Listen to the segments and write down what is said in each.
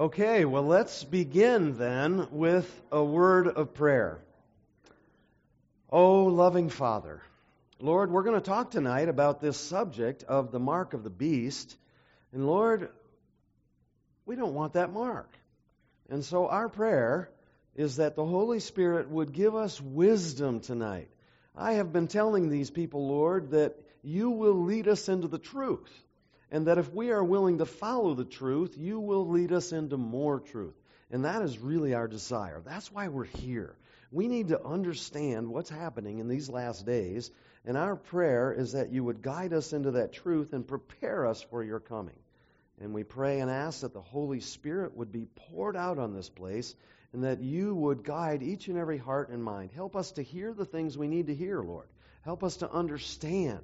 Okay, well, let's begin then with a word of prayer. Oh, loving Father, Lord, we're going to talk tonight about this subject of the mark of the beast. And Lord, we don't want that mark. And so our prayer is that the Holy Spirit would give us wisdom tonight. I have been telling these people, Lord, that you will lead us into the truth. And that if we are willing to follow the truth, you will lead us into more truth. And that is really our desire. That's why we're here. We need to understand what's happening in these last days. And our prayer is that you would guide us into that truth and prepare us for your coming. And we pray and ask that the Holy Spirit would be poured out on this place and that you would guide each and every heart and mind. Help us to hear the things we need to hear, Lord. Help us to understand.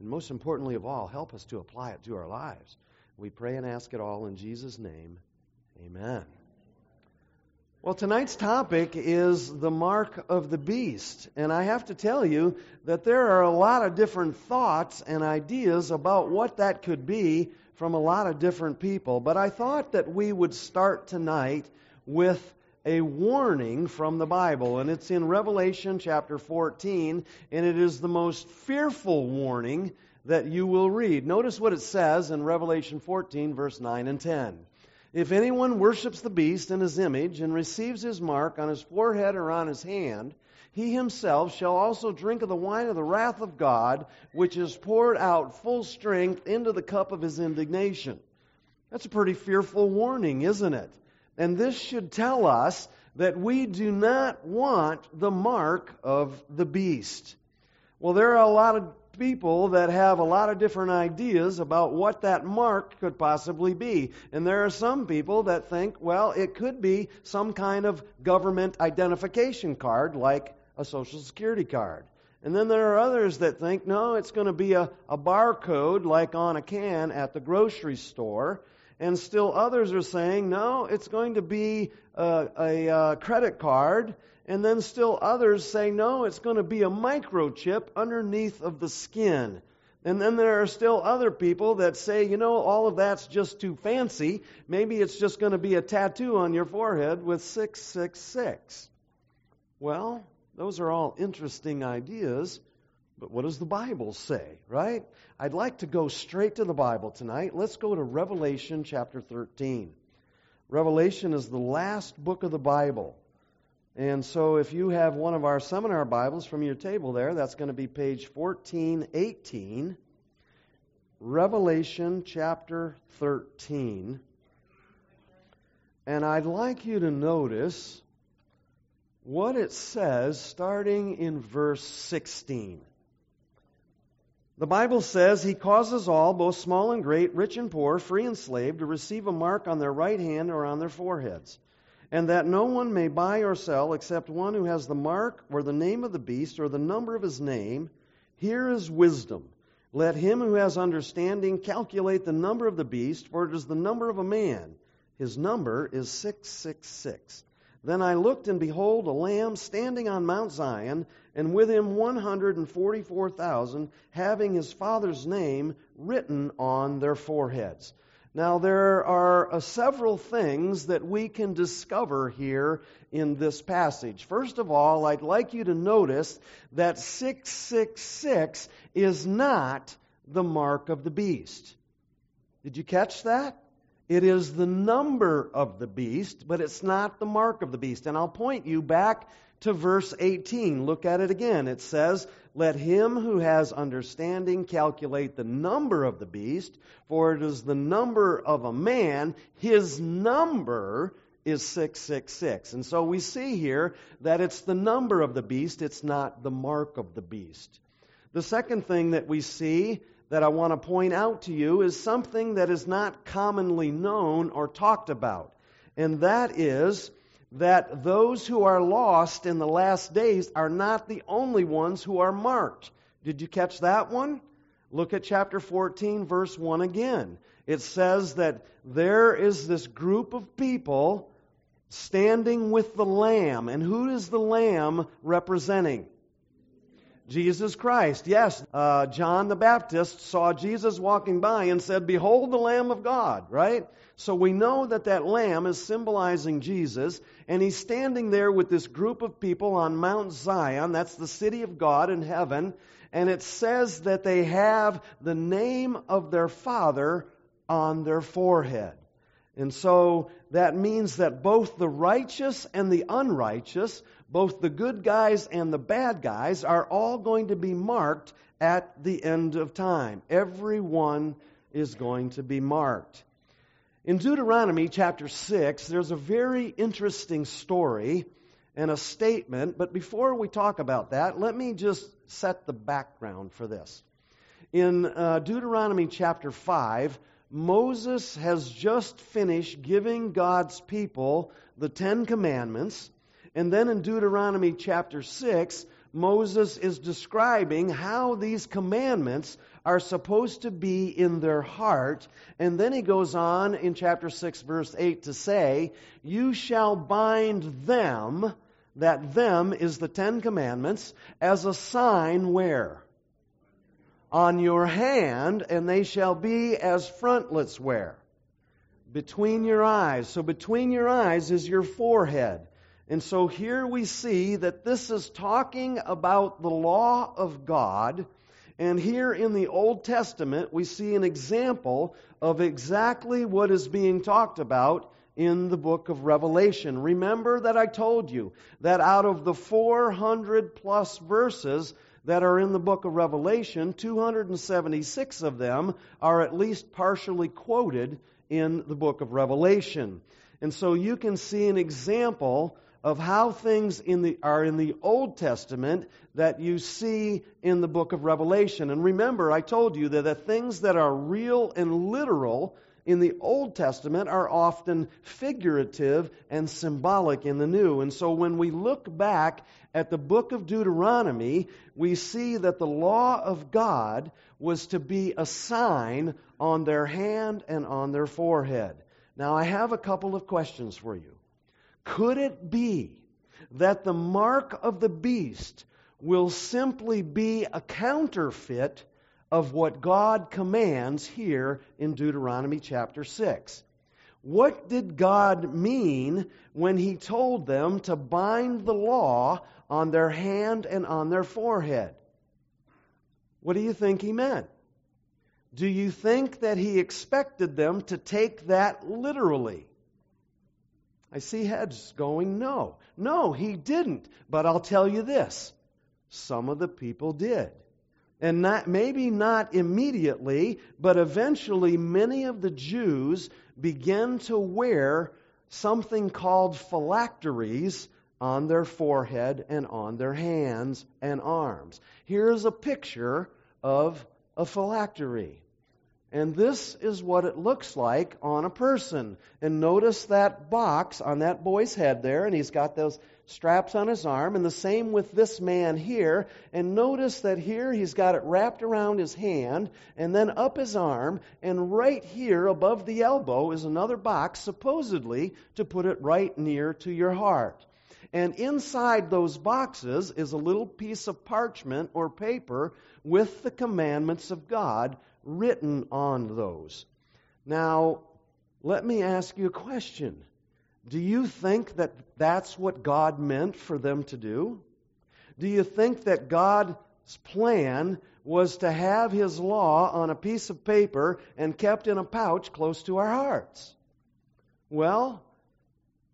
And most importantly of all, help us to apply it to our lives. We pray and ask it all in Jesus' name. Amen. Well, tonight's topic is the mark of the beast. And I have to tell you that there are a lot of different thoughts and ideas about what that could be from a lot of different people. But I thought that we would start tonight with a warning from the Bible, and it's in Revelation chapter 14, and it is the most fearful warning that you will read. Notice what it says in Revelation 14, verse 9 and 10. If anyone worships the beast and his image and receives his mark on his forehead or on his hand, he himself shall also drink of the wine of the wrath of God, which is poured out full strength into the cup of his indignation. That's a pretty fearful warning, isn't it? And this should tell us that we do not want the mark of the beast. Well, there are a lot of people that have a lot of different ideas about what that mark could possibly be. And there are some people that think, well, it could be some kind of government identification card like a Social Security card. And then there are others that think, no, it's going to be a barcode like on a can at the grocery store. And still others are saying, no, it's going to be a credit card. And then still others say, no, it's going to be a microchip underneath of the skin. And then there are still other people that say, you know, all of that's just too fancy. Maybe it's just going to be a tattoo on your forehead with 666. Well, those are all interesting ideas. But what does the Bible say, right? I'd like to go straight to the Bible tonight. Let's go to Revelation chapter 13. Revelation is the last book of the Bible. And so if you have one of our seminar Bibles from your table there, that's going to be page 1418. Revelation chapter 13. And I'd like you to notice what it says starting in verse 16. The Bible says, He causes all, both small and great, rich and poor, free and slave, to receive a mark on their right hand or on their foreheads, and that no one may buy or sell except one who has the mark or the name of the beast or the number of his name. Here is wisdom. Let him who has understanding calculate the number of the beast, for it is the number of a man. His number is 666. Then I looked, and behold, a lamb standing on Mount Zion, and with him 144,000, having his father's name written on their foreheads. Now, there are several things that we can discover here in this passage. First of all, I'd like you to notice that 666 is not the mark of the beast. Did you catch that? It is the number of the beast, but it's not the mark of the beast. And I'll point you back to verse 18. Look at it again. It says, Let him who has understanding calculate the number of the beast, for it is the number of a man. His number is 666. And so we see here that it's the number of the beast. It's not the mark of the beast. The second thing that we see that I want to point out to you is something that is not commonly known or talked about. And that is that those who are lost in the last days are not the only ones who are marked. Did you catch that one? Look at chapter 14, verse 1 again. It says that there is this group of people standing with the Lamb. And who is the Lamb representing? Jesus Christ. Yes, John the Baptist saw Jesus walking by and said, "Behold the Lamb of God," right? So we know that that lamb is symbolizing Jesus, and he's standing there with this group of people on Mount Zion. That's the city of God in heaven. And it says that they have the name of their Father on their forehead. And so that means that both the righteous and the unrighteous, both the good guys and the bad guys, are all going to be marked at the end of time. Everyone is going to be marked. In Deuteronomy chapter 6, there's a very interesting story and a statement. But before we talk about that, let me just set the background for this. In Deuteronomy chapter 5, Moses has just finished giving God's people the Ten Commandments. And then in Deuteronomy chapter 6, Moses is describing how these commandments are supposed to be in their heart. And then he goes on in chapter 6, verse 8 to say, "You shall bind them," that "them" is the Ten Commandments, "as a sign" where? "On your hand, and they shall be as frontlets" where? "Between your eyes." So between your eyes is your forehead. And so here we see that this is talking about the law of God. And here in the Old Testament, we see an example of exactly what is being talked about in the book of Revelation. Remember that I told you that out of the 400 plus verses that are in the book of Revelation, 276 of them are at least partially quoted in the book of Revelation. And so you can see an example of how things are in the Old Testament that you see in the book of Revelation. And remember, I told you that the things that are real and literal in the Old Testament are often figurative and symbolic in the New. And so when we look back at the book of Deuteronomy, we see that the law of God was to be a sign on their hand and on their forehead. Now, I have a couple of questions for you. Could it be that the mark of the beast will simply be a counterfeit of what God commands here in Deuteronomy chapter 6? What did God mean when He told them to bind the law on their hand and on their forehead? What do you think He meant? Do you think that He expected them to take that literally? I see heads going, no. No, He didn't. But I'll tell you this. Some of the people did. And maybe not immediately, but eventually many of the Jews began to wear something called phylacteries on their forehead and on their hands and arms. Here's a picture of a phylactery. And this is what it looks like on a person. And notice that box on that boy's head there, and he's got those straps on his arm, and the same with this man here. And notice that here he's got it wrapped around his hand, and then up his arm, and right here above the elbow is another box, supposedly to put it right near to your heart. And inside those boxes is a little piece of parchment or paper with the commandments of God written on those. Now, let me ask you a question. Do you think that that's what God meant for them to do? Do you think that God's plan was to have His law on a piece of paper and kept in a pouch close to our hearts? Well,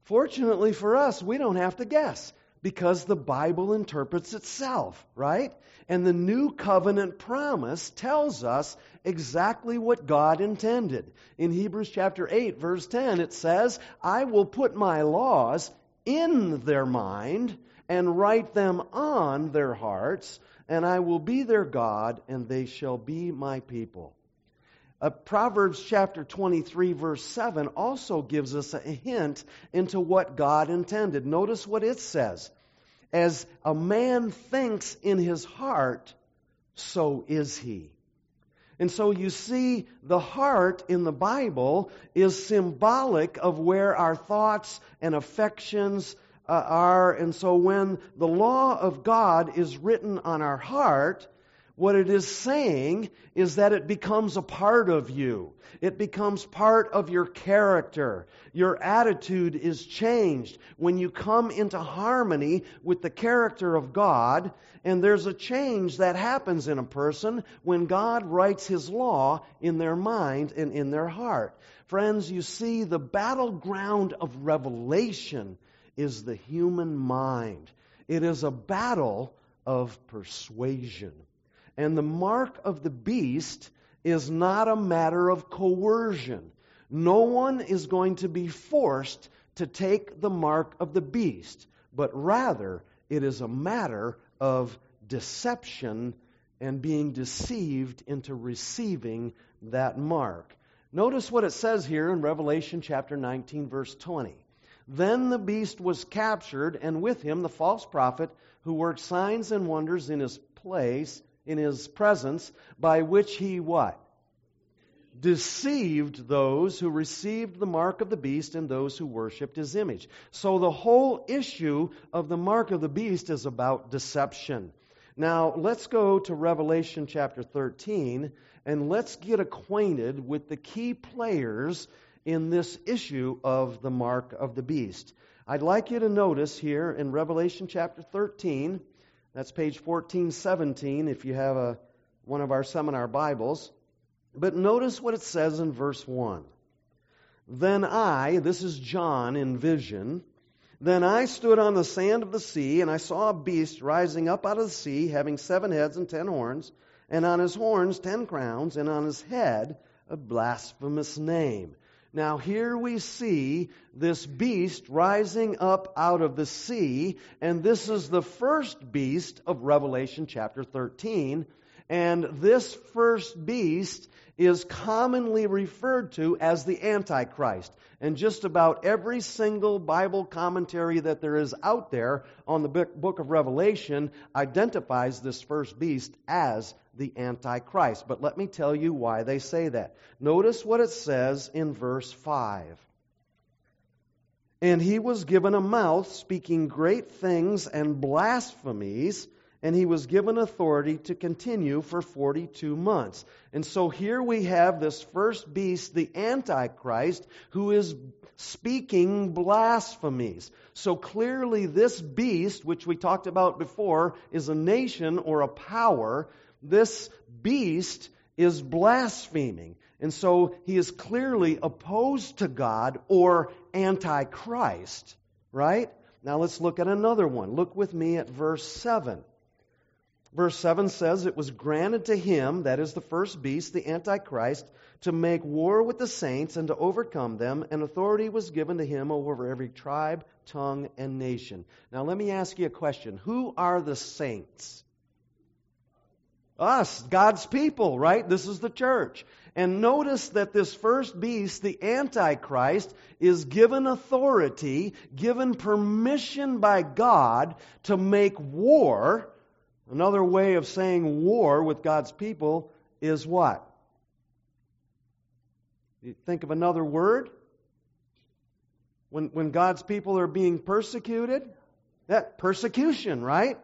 fortunately for us, we don't have to guess, because the Bible interprets itself, right? And the new covenant promise tells us exactly what God intended. In Hebrews chapter 8, verse 10, it says, "I will put my laws in their mind and write them on their hearts, and I will be their God, and they shall be my people." Proverbs chapter 23, verse 7 also gives us a hint into what God intended. Notice what it says. "As a man thinks in his heart, so is he." And so you see, the heart in the Bible is symbolic of where our thoughts and affections are. And so when the law of God is written on our heart, what it is saying is that it becomes a part of you. It becomes part of your character. Your attitude is changed when you come into harmony with the character of God. And there's a change that happens in a person when God writes His law in their mind and in their heart. Friends, you see, the battleground of revelation is the human mind. It is a battle of persuasion. And the mark of the beast is not a matter of coercion. No one is going to be forced to take the mark of the beast, but rather it is a matter of deception and being deceived into receiving that mark. Notice what it says here in Revelation chapter 19, verse 20. Then the beast was captured, and with him the false prophet who worked signs and wonders in his place, in his presence, by which he what? Deceived those who received the mark of the beast and those who worshipped his image. So the whole issue of the mark of the beast is about deception. Now, let's go to Revelation chapter 13, and let's get acquainted with the key players in this issue of the mark of the beast. I'd like you to notice here in Revelation chapter 13, that's page 1417 if you have one of our seminar Bibles. But notice what it says in verse 1. Then I, this is John in vision, then I stood on the sand of the sea, and I saw a beast rising up out of the sea, having 7 heads and 10 horns, and on his horns 10 crowns, and on his head a blasphemous name. Now here we see this beast rising up out of the sea, and this is the first beast of Revelation chapter 13, and this first beast is commonly referred to as the Antichrist. And just about every single Bible commentary that there is out there on the book of Revelation identifies this first beast as the Antichrist. But let me tell you why they say that. Notice what it says in verse 5. And he was given a mouth speaking great things and blasphemies, and he was given authority to continue for 42 months. And so here we have this first beast, the Antichrist, who is speaking blasphemies. So clearly this beast, which we talked about before, is a nation or a power. This beast is blaspheming. And so he is clearly opposed to God or antichrist, right? Now let's look at another one. Look with me at verse 7. Verse 7 says, it was granted to him, that is the first beast, the Antichrist, to make war with the saints and to overcome them, and authority was given to him over every tribe, tongue, and nation. Now let me ask you a question. Who are the saints? Us, God's people, right? This is the church. And notice that this first beast, the Antichrist, is given authority, given permission by God to make war. Another way of saying war with God's people is what? You think of another word? When God's people are being persecuted? That persecution, right?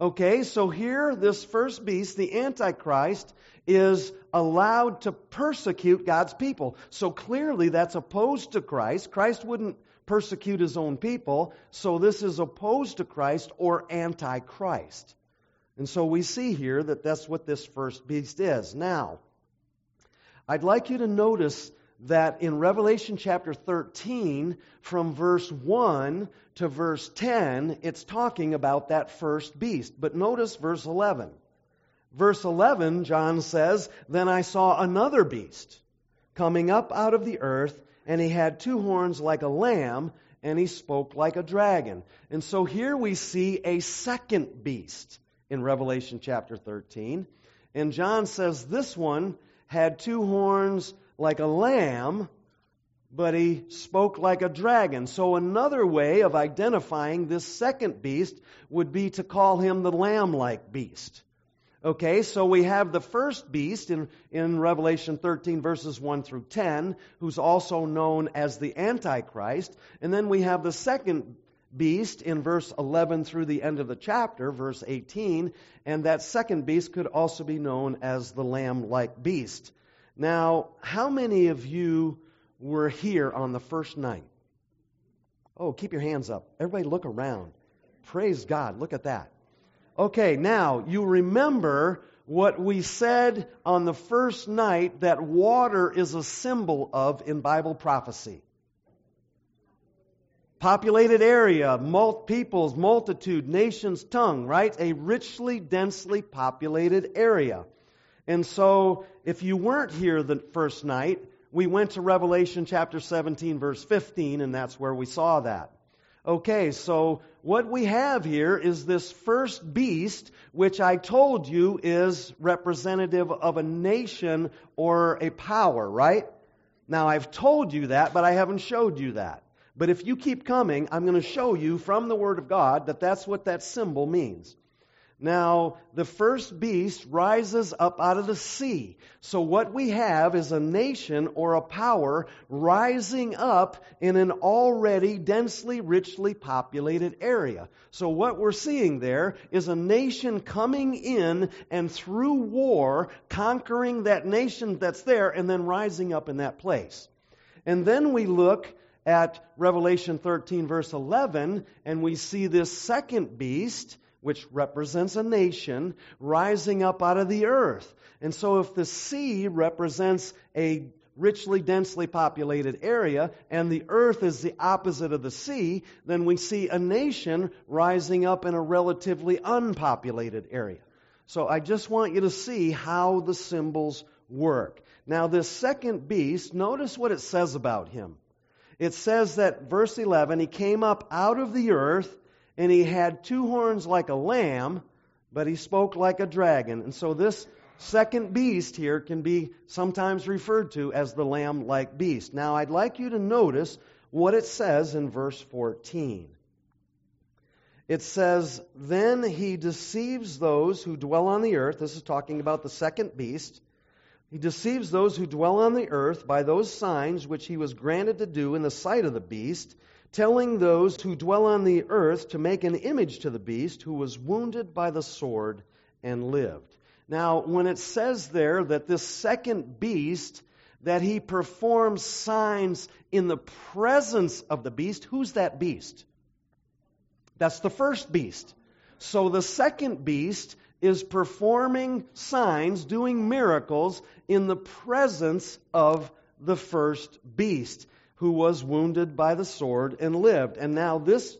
Okay, so here this first beast, the Antichrist, is allowed to persecute God's people. So clearly that's opposed to Christ. Christ wouldn't persecute his own people, so this is opposed to Christ or Antichrist. And so we see here that that's what this first beast is. Now, I'd like you to notice that in Revelation chapter 13, from verse 1 to verse 10, it's talking about that first beast. But notice verse 11. Verse 11, John says, then I saw another beast coming up out of the earth, and he had 2 horns like a lamb, and he spoke like a dragon. And so here we see a second beast in Revelation chapter 13. And John says this one had 2 horns like a lamb, but he spoke like a dragon. So another way of identifying this second beast would be to call him the lamb-like beast. Okay, so we have the first beast in Revelation 13, verses 1 through 10, who's also known as the Antichrist. And then we have the second beast in verse 11 through the end of the chapter, verse 18, and that second beast could also be known as the lamb-like beast. Now, how many of you were here on the first night? Oh, keep your hands up. Everybody look around. Praise God. Look at that. Okay, now, you remember what we said on the first night that water is a symbol of in Bible prophecy. Populated area, peoples, multitude, nations, tongue, right? A richly, densely populated area. And so, if you weren't here the first night, we went to Revelation chapter 17, verse 15, and that's where we saw that. Okay, so what we have here is this first beast, which I told you is representative of a nation or a power, right? Now, I've told you that, but I haven't showed you that. But if you keep coming, I'm going to show you from the Word of God that that's what that symbol means. Now, the first beast rises up out of the sea. So what we have is a nation or a power rising up in an already densely, richly populated area. So what we're seeing there is a nation coming in and through war, conquering that nation that's there and then rising up in that place. And then we look at Revelation 13, verse 11, and we see this second beast, which represents a nation, rising up out of the earth. And so if the sea represents a richly, densely populated area, and the earth is the opposite of the sea, then we see a nation rising up in a relatively unpopulated area. So I just want you to see how the symbols work. Now this second beast, notice what it says about him. It says that, verse 11, he came up out of the earth, and he had two horns like a lamb, but he spoke like a dragon. And so this second beast here can be sometimes referred to as the lamb-like beast. Now, I'd like you to notice what it says in verse 14. It says, then he deceives those who dwell on the earth. This is talking about the second beast. He deceives those who dwell on the earth by those signs which he was granted to do in the sight of the beast, telling those who dwell on the earth to make an image to the beast who was wounded by the sword and lived. Now, when it says there that this second beast, that he performs signs in the presence of the beast, who's that beast? That's the first beast. So the second beast is performing signs, doing miracles in the presence of the first beast who was wounded by the sword and lived. And now this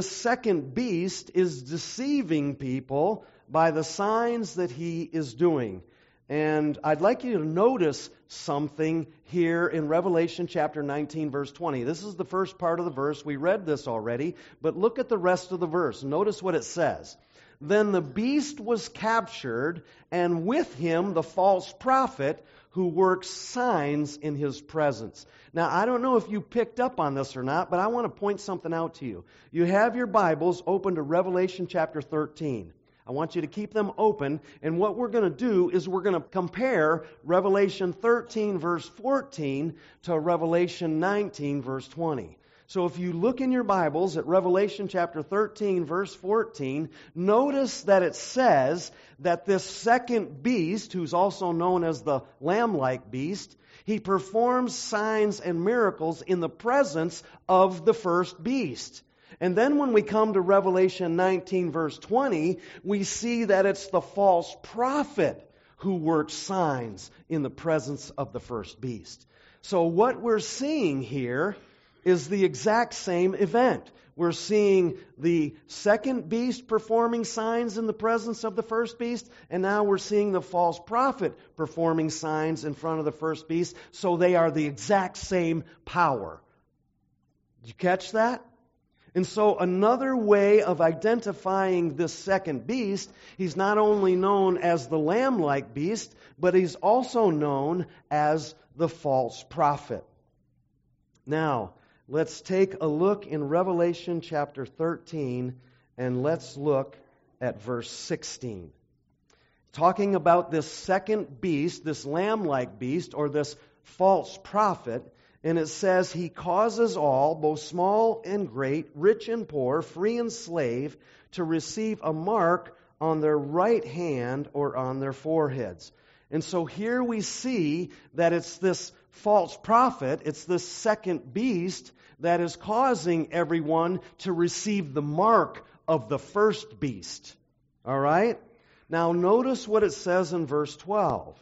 second beast is deceiving people by the signs that he is doing. And I'd like you to notice something here in Revelation chapter 19, verse 20. This is the first part of the verse. We read this already, but look at the rest of the verse. Notice what it says. Then the beast was captured, and with him the false prophet who works signs in his presence. Now, I don't know if you picked up on this or not, but I want to point something out to you. You have your Bibles open to Revelation chapter 13. I want you to keep them open, and what we're going to do is we're going to compare Revelation 13, verse 14, to Revelation 19, verse 20. So if you look in your Bibles at Revelation chapter 13, verse 14, notice that it says that this second beast, who's also known as the lamb-like beast, he performs signs and miracles in the presence of the first beast. And then when we come to Revelation 19, verse 20, we see that it's the false prophet who works signs in the presence of the first beast. So what we're seeing here is the exact same event. We're seeing the second beast performing signs in the presence of the first beast, and now we're seeing the false prophet performing signs in front of the first beast, so they are the exact same power. Did you catch that? And so another way of identifying this second beast, he's not only known as the lamb-like beast, but he's also known as the false prophet. Now, let's take a look in Revelation chapter 13, and let's look at verse 16. Talking about this second beast, this lamb-like beast, or this false prophet, And it says, He causes all, both small and great, rich and poor, free and slave, to receive a mark on their right hand or on their foreheads. And so here we see that it's this false prophet, it's this second beast that is causing everyone to receive the mark of the first beast. All right? Now notice what it says in verse 12.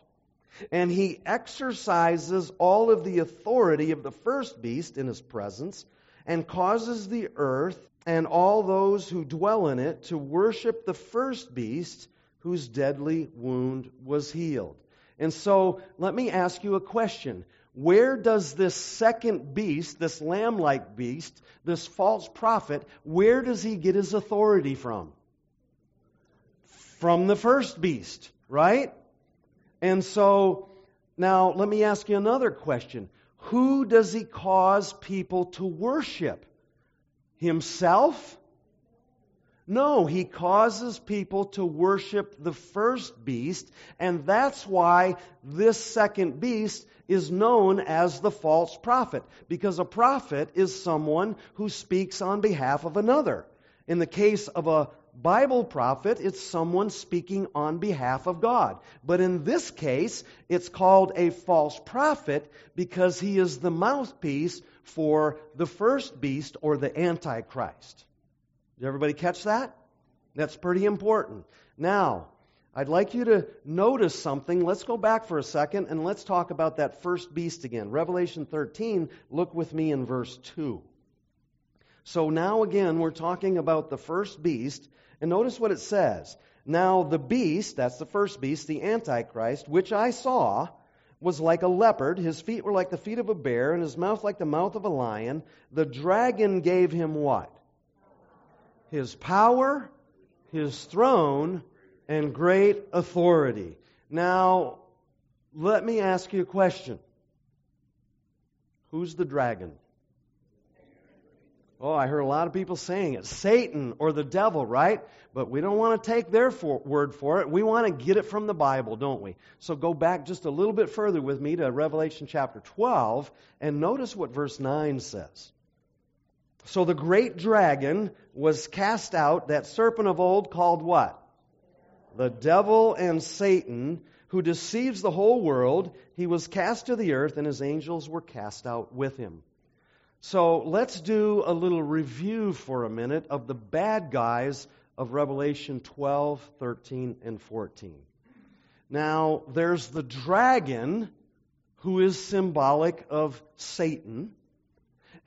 And he exercises all of the authority of the first beast in his presence and causes the earth and all those who dwell in it to worship the first beast whose deadly wound was healed. And so let me ask you a question. Where does this second beast, this lamb-like beast, this false prophet, where does he get his authority from? From the first beast, right? And so, now let me ask you another question. Who does he cause people to worship? Himself? No, he causes people to worship the first beast, and that's why this second beast is known as the false prophet, because a prophet is someone who speaks on behalf of another. In the case of a Bible prophet, it's someone speaking on behalf of God. But in this case, it's called a false prophet because he is the mouthpiece for the first beast or the Antichrist. Did everybody catch that? That's pretty important. Now, I'd like you to notice something. Let's go back for a second and let's talk about that first beast again. Revelation 13, look with me in verse 2. So now again, we're talking about the first beast. And notice what it says. Now the beast, that's the first beast, the Antichrist, which I saw, was like a leopard. His feet were like the feet of a bear, and his mouth like the mouth of a lion. The dragon gave him what? His power, his throne, and great authority. Now, let me ask you a question. Who's the dragon? Oh, I heard a lot of people saying it. Satan or the devil, right? But we don't want to take their word for it. We want to get it from the Bible, don't we? So go back just a little bit further with me to Revelation chapter 12 and notice what verse 9 says. So the great dragon was cast out, that serpent of old called what? The devil and Satan, who deceives the whole world. He was cast to the earth, and his angels were cast out with him. So let's do a little review for a minute of the bad guys of Revelation 12, 13, and 14. Now, there's the dragon, who is symbolic of Satan.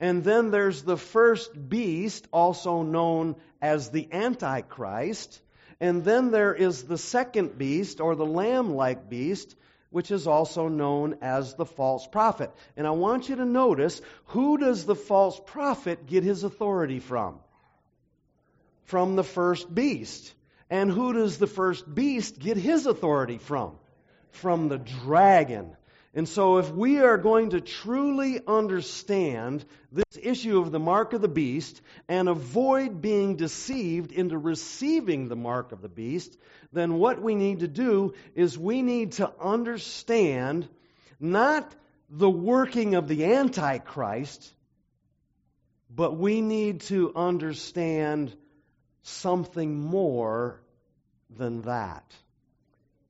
And then there's the first beast, also known as the Antichrist. And then there is the second beast, or the lamb-like beast, which is also known as the false prophet. And I want you to notice, who does the false prophet get his authority from? From the first beast. And who does the first beast get his authority from? From the dragon. And so if we are going to truly understand this issue of the mark of the beast and avoid being deceived into receiving the mark of the beast, then what we need to do is we need to understand not the working of the Antichrist, but we need to understand something more than that.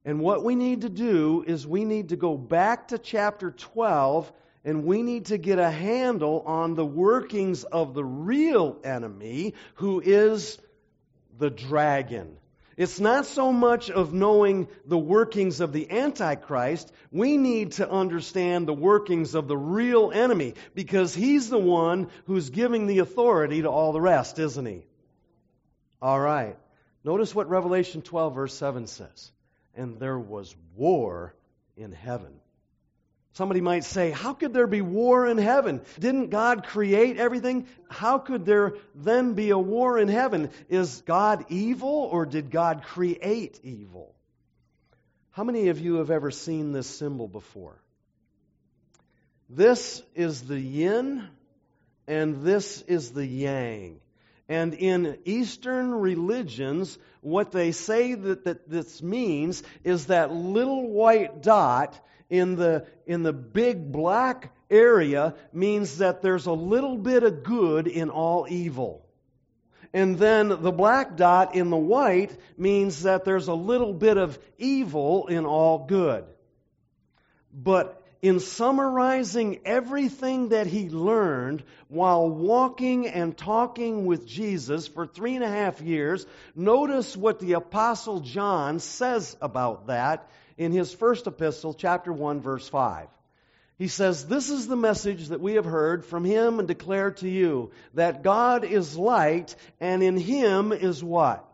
And what we need to do is we need to go back to chapter 12 and we need to get a handle on the workings of the real enemy, who is the dragon. It's not so much of knowing the workings of the Antichrist. We need to understand the workings of the real enemy, because he's the one who's giving the authority to all the rest, isn't he? All right. Notice what Revelation 12 verse 7 says. And there was war in heaven. Somebody might say, how could there be war in heaven? Didn't God create everything? How could there then be a war in heaven? Is God evil, or did God create evil? How many of you have ever seen this symbol before? This is the yin and this is the yang. And in Eastern religions, what they say that this means is that little white dot in the big black area means that there's a little bit of good in all evil. And then the black dot in the white means that there's a little bit of evil in all good. But in summarizing everything that he learned while walking and talking with Jesus for 3.5 years, notice what the Apostle John says about that in his first epistle, chapter 1, verse 5. He says, "This is the message that we have heard from Him and declare to you, that God is light, and in Him is what?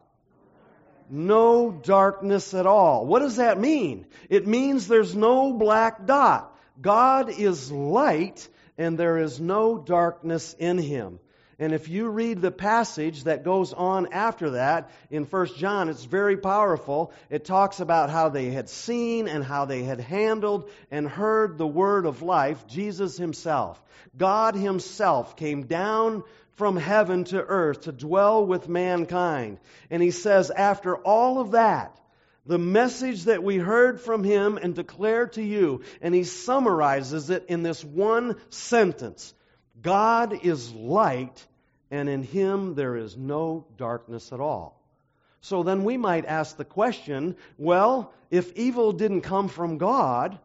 No darkness at all." What does that mean? It means there's no black dot. God is light, and there is no darkness in Him. And if you read the passage that goes on after that in 1 John, it's very powerful. It talks about how they had seen and how they had handled and heard the word of life, Jesus Himself. God Himself came down from heaven to earth to dwell with mankind. And He says, after all of that, the message that we heard from Him and declare to you, and He summarizes it in this one sentence: God is light, and in Him there is no darkness at all. So then we might ask the question, well, if evil didn't come from God,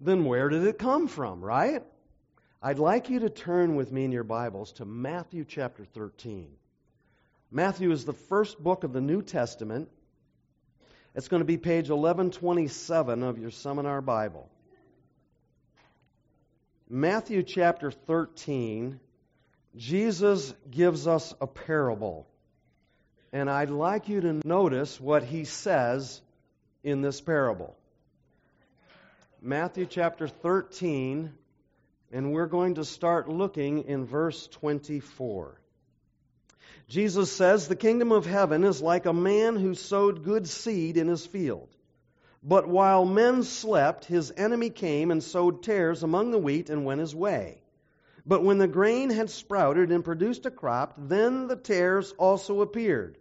then where did it come from, right? I'd like you to turn with me in your Bibles to Matthew chapter 13. Matthew is the first book of the New Testament. It's going to be page 1127 of your seminar Bible. Matthew chapter 13, Jesus gives us a parable. And I'd like you to notice what He says in this parable. Matthew chapter 13, and we're going to start looking in verse 24. Jesus says, "The kingdom of heaven is like a man who sowed good seed in his field. But while men slept, his enemy came and sowed tares among the wheat and went his way. But when the grain had sprouted and produced a crop, then the tares also appeared.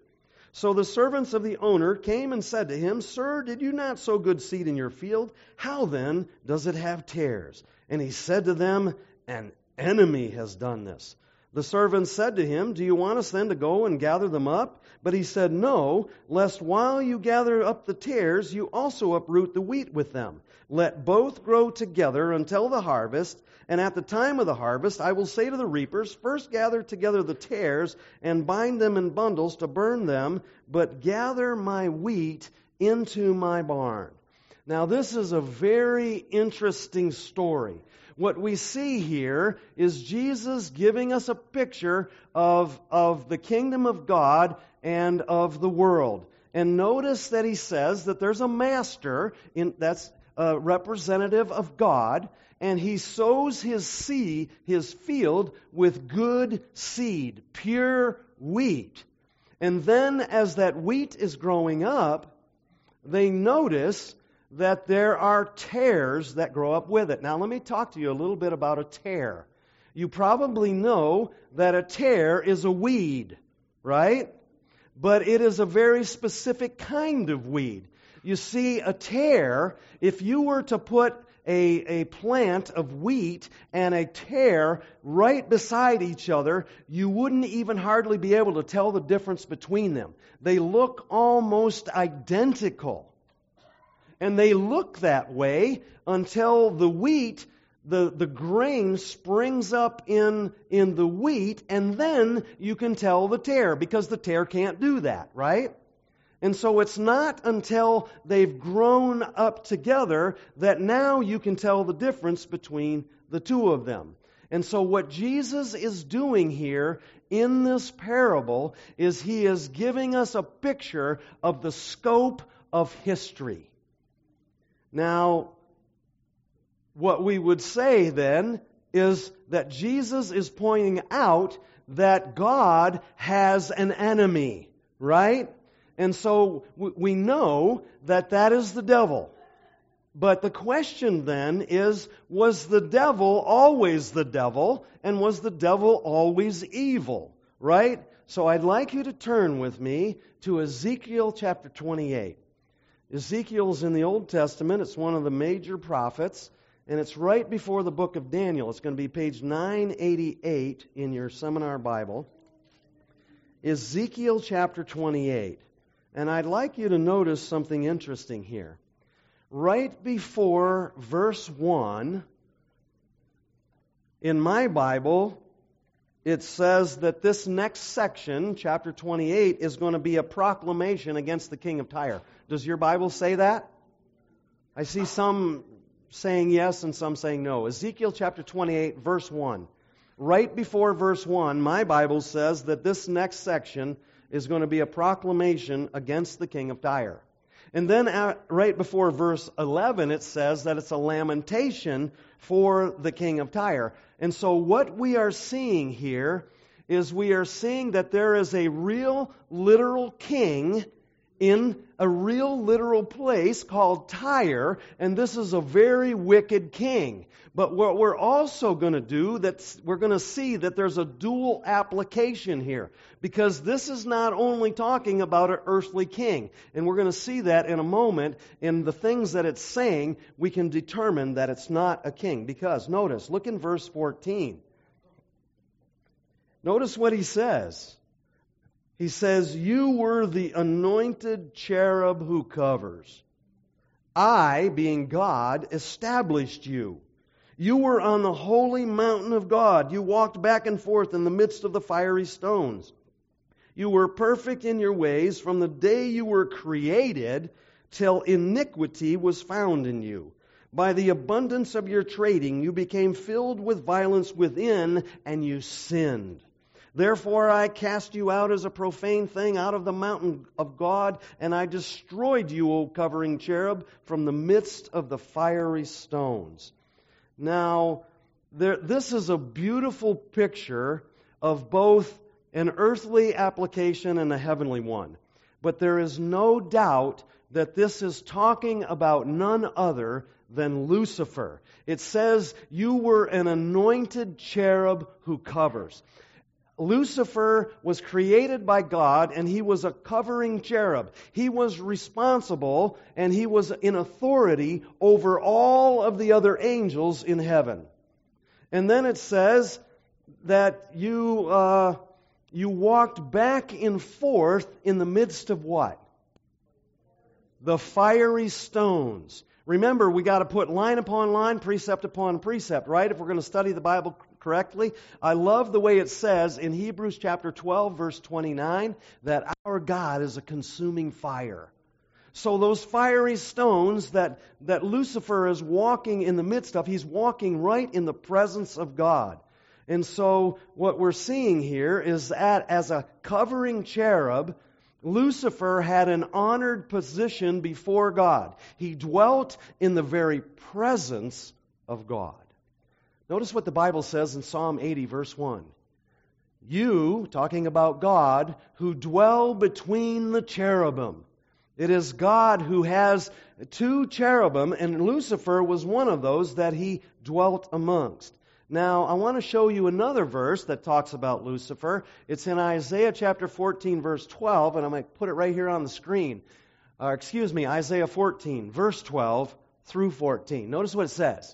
So the servants of the owner came and said to him, 'Sir, did you not sow good seed in your field? How then does it have tares?' And he said to them, 'An enemy has done this.' The servants said to him, 'Do you want us then to go and gather them up?' But he said, 'No, lest while you gather up the tares, you also uproot the wheat with them. Let both grow together until the harvest. And at the time of the harvest, I will say to the reapers, first gather together the tares and bind them in bundles to burn them, but gather my wheat into my barn.'" Now this is a very interesting story. What we see here is Jesus giving us a picture of the kingdom of God and of the world. And notice that He says that there's a master that's a representative of God, and he sows his field with good seed, pure wheat. And then as that wheat is growing up, they notice that there are tares that grow up with it. Now let me talk to you a little bit about a tare. You probably know that a tare is a weed, right? But it is a very specific kind of weed. You see, a tare, if you were to put a plant of wheat and a tare right beside each other, you wouldn't even hardly be able to tell the difference between them. They look almost identical. And they look that way until the wheat, the grain springs up in the wheat, and then you can tell the tare, because the tare can't do that, right? And so it's not until they've grown up together that now you can tell the difference between the two of them. And so what Jesus is doing here in this parable is He is giving us a picture of the scope of history. Now, what we would say then is that Jesus is pointing out that God has an enemy, right? And so we know that that is the devil. But the question then is, was the devil always the devil? And was the devil always evil, right? So I'd like you to turn with me to Ezekiel chapter 28. Ezekiel's in the Old Testament. It's one of the major prophets. And it's right before the book of Daniel. It's going to be page 988 in your seminar Bible. Ezekiel chapter 28. And I'd like you to notice something interesting here. Right before verse 1, in my Bible, it says that this next section, chapter 28, is going to be a proclamation against the king of Tyre. Does your Bible say that? I see some saying yes and some saying no. Ezekiel chapter 28, verse 1. Right before verse 1, my Bible says that this next section is going to be a proclamation against the king of Tyre. And then right before verse 11, it says that it's a lamentation for the king of Tyre. And so what we are seeing here is we are seeing that there is a real literal king in a real literal place called Tyre, and this is a very wicked king. But what we're also going to do, we're going to see that there's a dual application here, because this is not only talking about an earthly king, and we're going to see that in a moment. In the things that it's saying, we can determine that it's not a king, because notice, look in verse 14. Notice what he says. He says, "You were the anointed cherub who covers. I, being God, established you. You were on the holy mountain of God. You walked back and forth in the midst of the fiery stones. You were perfect in your ways from the day you were created till iniquity was found in you. By the abundance of your trading, you became filled with violence within, and you sinned. Therefore I cast you out as a profane thing out of the mountain of God, and I destroyed you, O covering cherub, from the midst of the fiery stones." Now, this is a beautiful picture of both an earthly application and a heavenly one. But there is no doubt that this is talking about none other than Lucifer. It says, "You were an anointed cherub who covers." Lucifer was created by God, and he was a covering cherub. He was responsible, and he was in authority over all of the other angels in heaven. And then it says that you walked back and forth in the midst of what? The fiery stones. Remember, we got to put line upon line, precept upon precept, right? If we're going to study the Bible correctly. I love the way it says in Hebrews chapter 12, verse 29, that our God is a consuming fire. So those fiery stones that Lucifer is walking in the midst of, he's walking right in the presence of God. And so what we're seeing here is that as a covering cherub, Lucifer had an honored position before God. He dwelt in the very presence of God. Notice what the Bible says in Psalm 80, verse 1. "You," talking about God, "who dwell between the cherubim." It is God who has two cherubim, and Lucifer was one of those that he dwelt amongst. Now, I want to show you another verse that talks about Lucifer. It's in Isaiah chapter 14, verse 12, and I'm going to put it right here on the screen. Isaiah 14, verse 12 through 14. Notice what it says.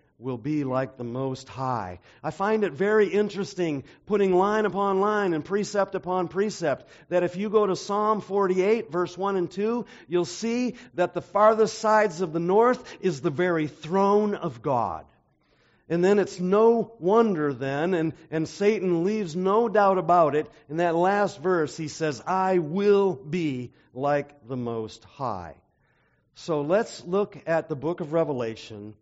will be like the Most High." I find it very interesting, putting line upon line and precept upon precept, that if you go to Psalm 48, verse 1 and 2, you'll see that the farthest sides of the north is the very throne of God. And then it's no wonder then, and Satan leaves no doubt about it, in that last verse he says, "I will be like the Most High." So let's look at the book of Revelation,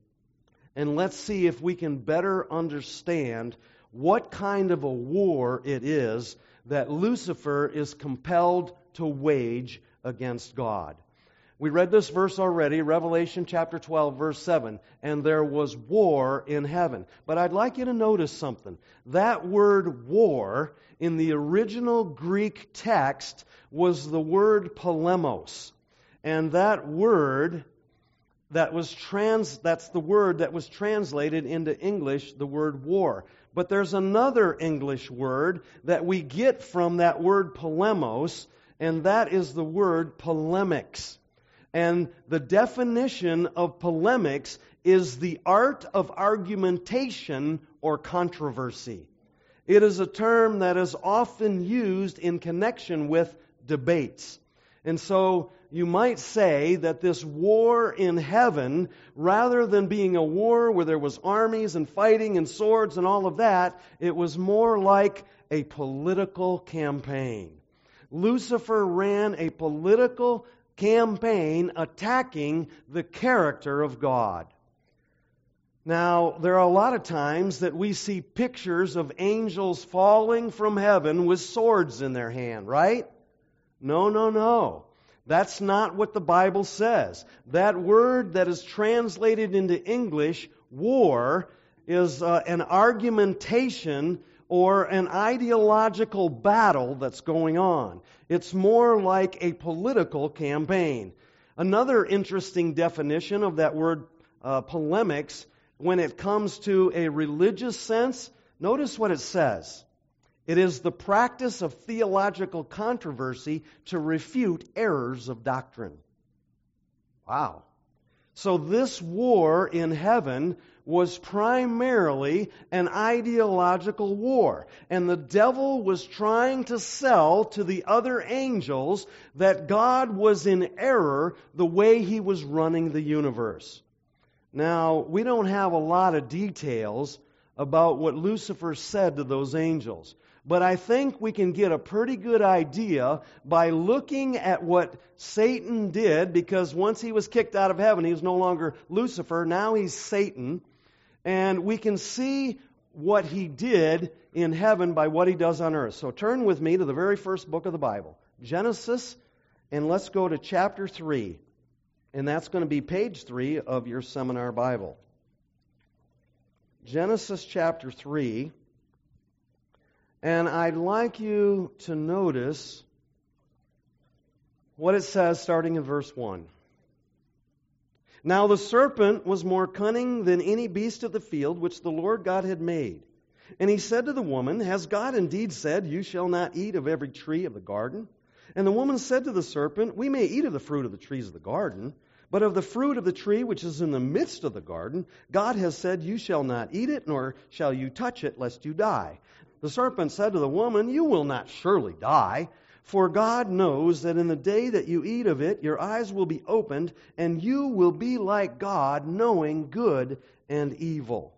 and let's see if we can better understand what kind of a war it is that Lucifer is compelled to wage against God. We read this verse already, Revelation chapter 12, verse 7. And there was war in heaven. But I'd like you to notice something. That word war in the original Greek text was the word polemos. And that word that was that's the word that was translated into English, the word war. But there's another English word that we get from that word polemos, and that is the word polemics. And the definition of polemics is the art of argumentation or controversy. It is a term that is often used in connection with debates. And so you might say that this war in heaven, rather than being a war where there was armies and fighting and swords and all of that, it was more like a political campaign. Lucifer ran a political campaign attacking the character of God. Now, there are a lot of times that we see pictures of angels falling from heaven with swords in their hand, right? No. That's not what the Bible says. That word that is translated into English, war, is an argumentation or an ideological battle that's going on. It's more like a political campaign. Another interesting definition of that word polemics, when it comes to a religious sense, notice what it says. It is the practice of theological controversy to refute errors of doctrine. Wow. So this war in heaven was primarily an ideological war. And the devil was trying to sell to the other angels that God was in error the way he was running the universe. Now, we don't have a lot of details about what Lucifer said to those angels. But I think we can get a pretty good idea by looking at what Satan did, because once he was kicked out of heaven, he was no longer Lucifer, now he's Satan. And we can see what he did in heaven by what he does on earth. So turn with me to the very first book of the Bible, Genesis, and let's go to chapter 3. And that's going to be page 3 of your seminar Bible. Genesis chapter 3. And I'd like you to notice what it says starting in verse 1. Now the serpent was more cunning than any beast of the field which the Lord God had made. And he said to the woman, Has God indeed said, You shall not eat of every tree of the garden? And the woman said to the serpent, We may eat of the fruit of the trees of the garden, but of the fruit of the tree which is in the midst of the garden, God has said, You shall not eat it, nor shall you touch it, lest you die. The serpent said to the woman, You will not surely die, for God knows that in the day that you eat of it, your eyes will be opened, and you will be like God, knowing good and evil.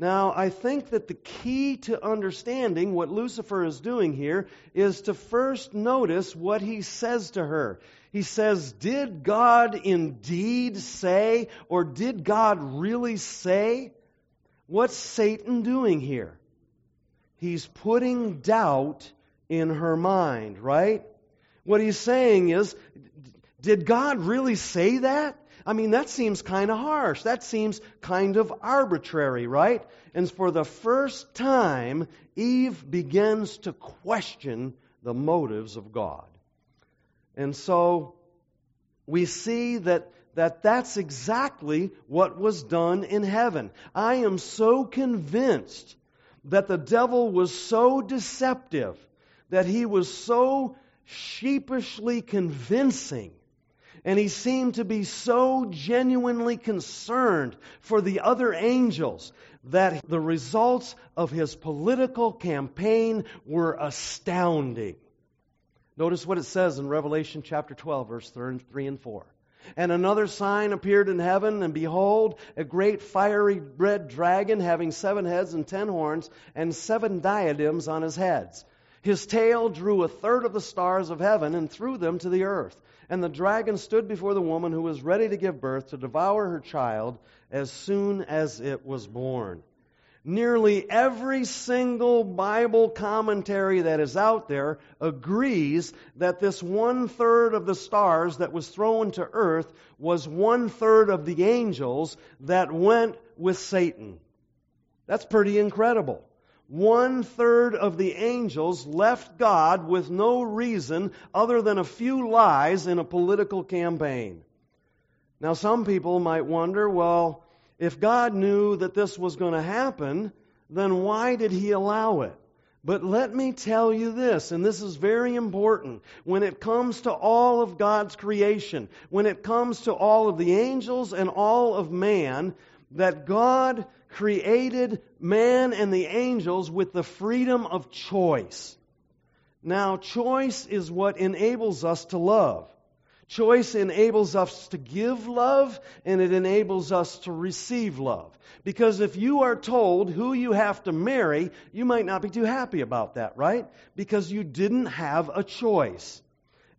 Now, I think that the key to understanding what Lucifer is doing here is to first notice what he says to her. He says, Did God indeed say, or did God really say? What's Satan doing here? He's putting doubt in her mind, right? What he's saying is, did God really say that? I mean, that seems kind of harsh. That seems kind of arbitrary, right? And for the first time, Eve begins to question the motives of God. And so we see that's exactly what was done in heaven. I am so convinced that the devil was so deceptive, that he was so sheepishly convincing, and he seemed to be so genuinely concerned for the other angels, that the results of his political campaign were astounding. Notice what it says in Revelation chapter 12, verse 3 and 4. And another sign appeared in heaven, and behold, a great fiery red dragon having 7 heads and 10 horns, and 7 diadems on his heads. His tail drew 1/3 of the stars of heaven and threw them to the earth. And the dragon stood before the woman who was ready to give birth to devour her child as soon as it was born. Nearly every single Bible commentary that is out there agrees that this 1/3 of the stars that was thrown to earth was 1/3 of the angels that went with Satan. That's pretty incredible. 1/3 of the angels left God with no reason other than a few lies in a political campaign. Now some people might wonder, well, if God knew that this was going to happen, then why did He allow it? But let me tell you this, and this is very important. When it comes to all of God's creation, when it comes to all of the angels and all of man, that God created man and the angels with the freedom of choice. Now, choice is what enables us to love. Choice enables us to give love, and it enables us to receive love. Because if you are told who you have to marry, you might not be too happy about that, right? Because you didn't have a choice.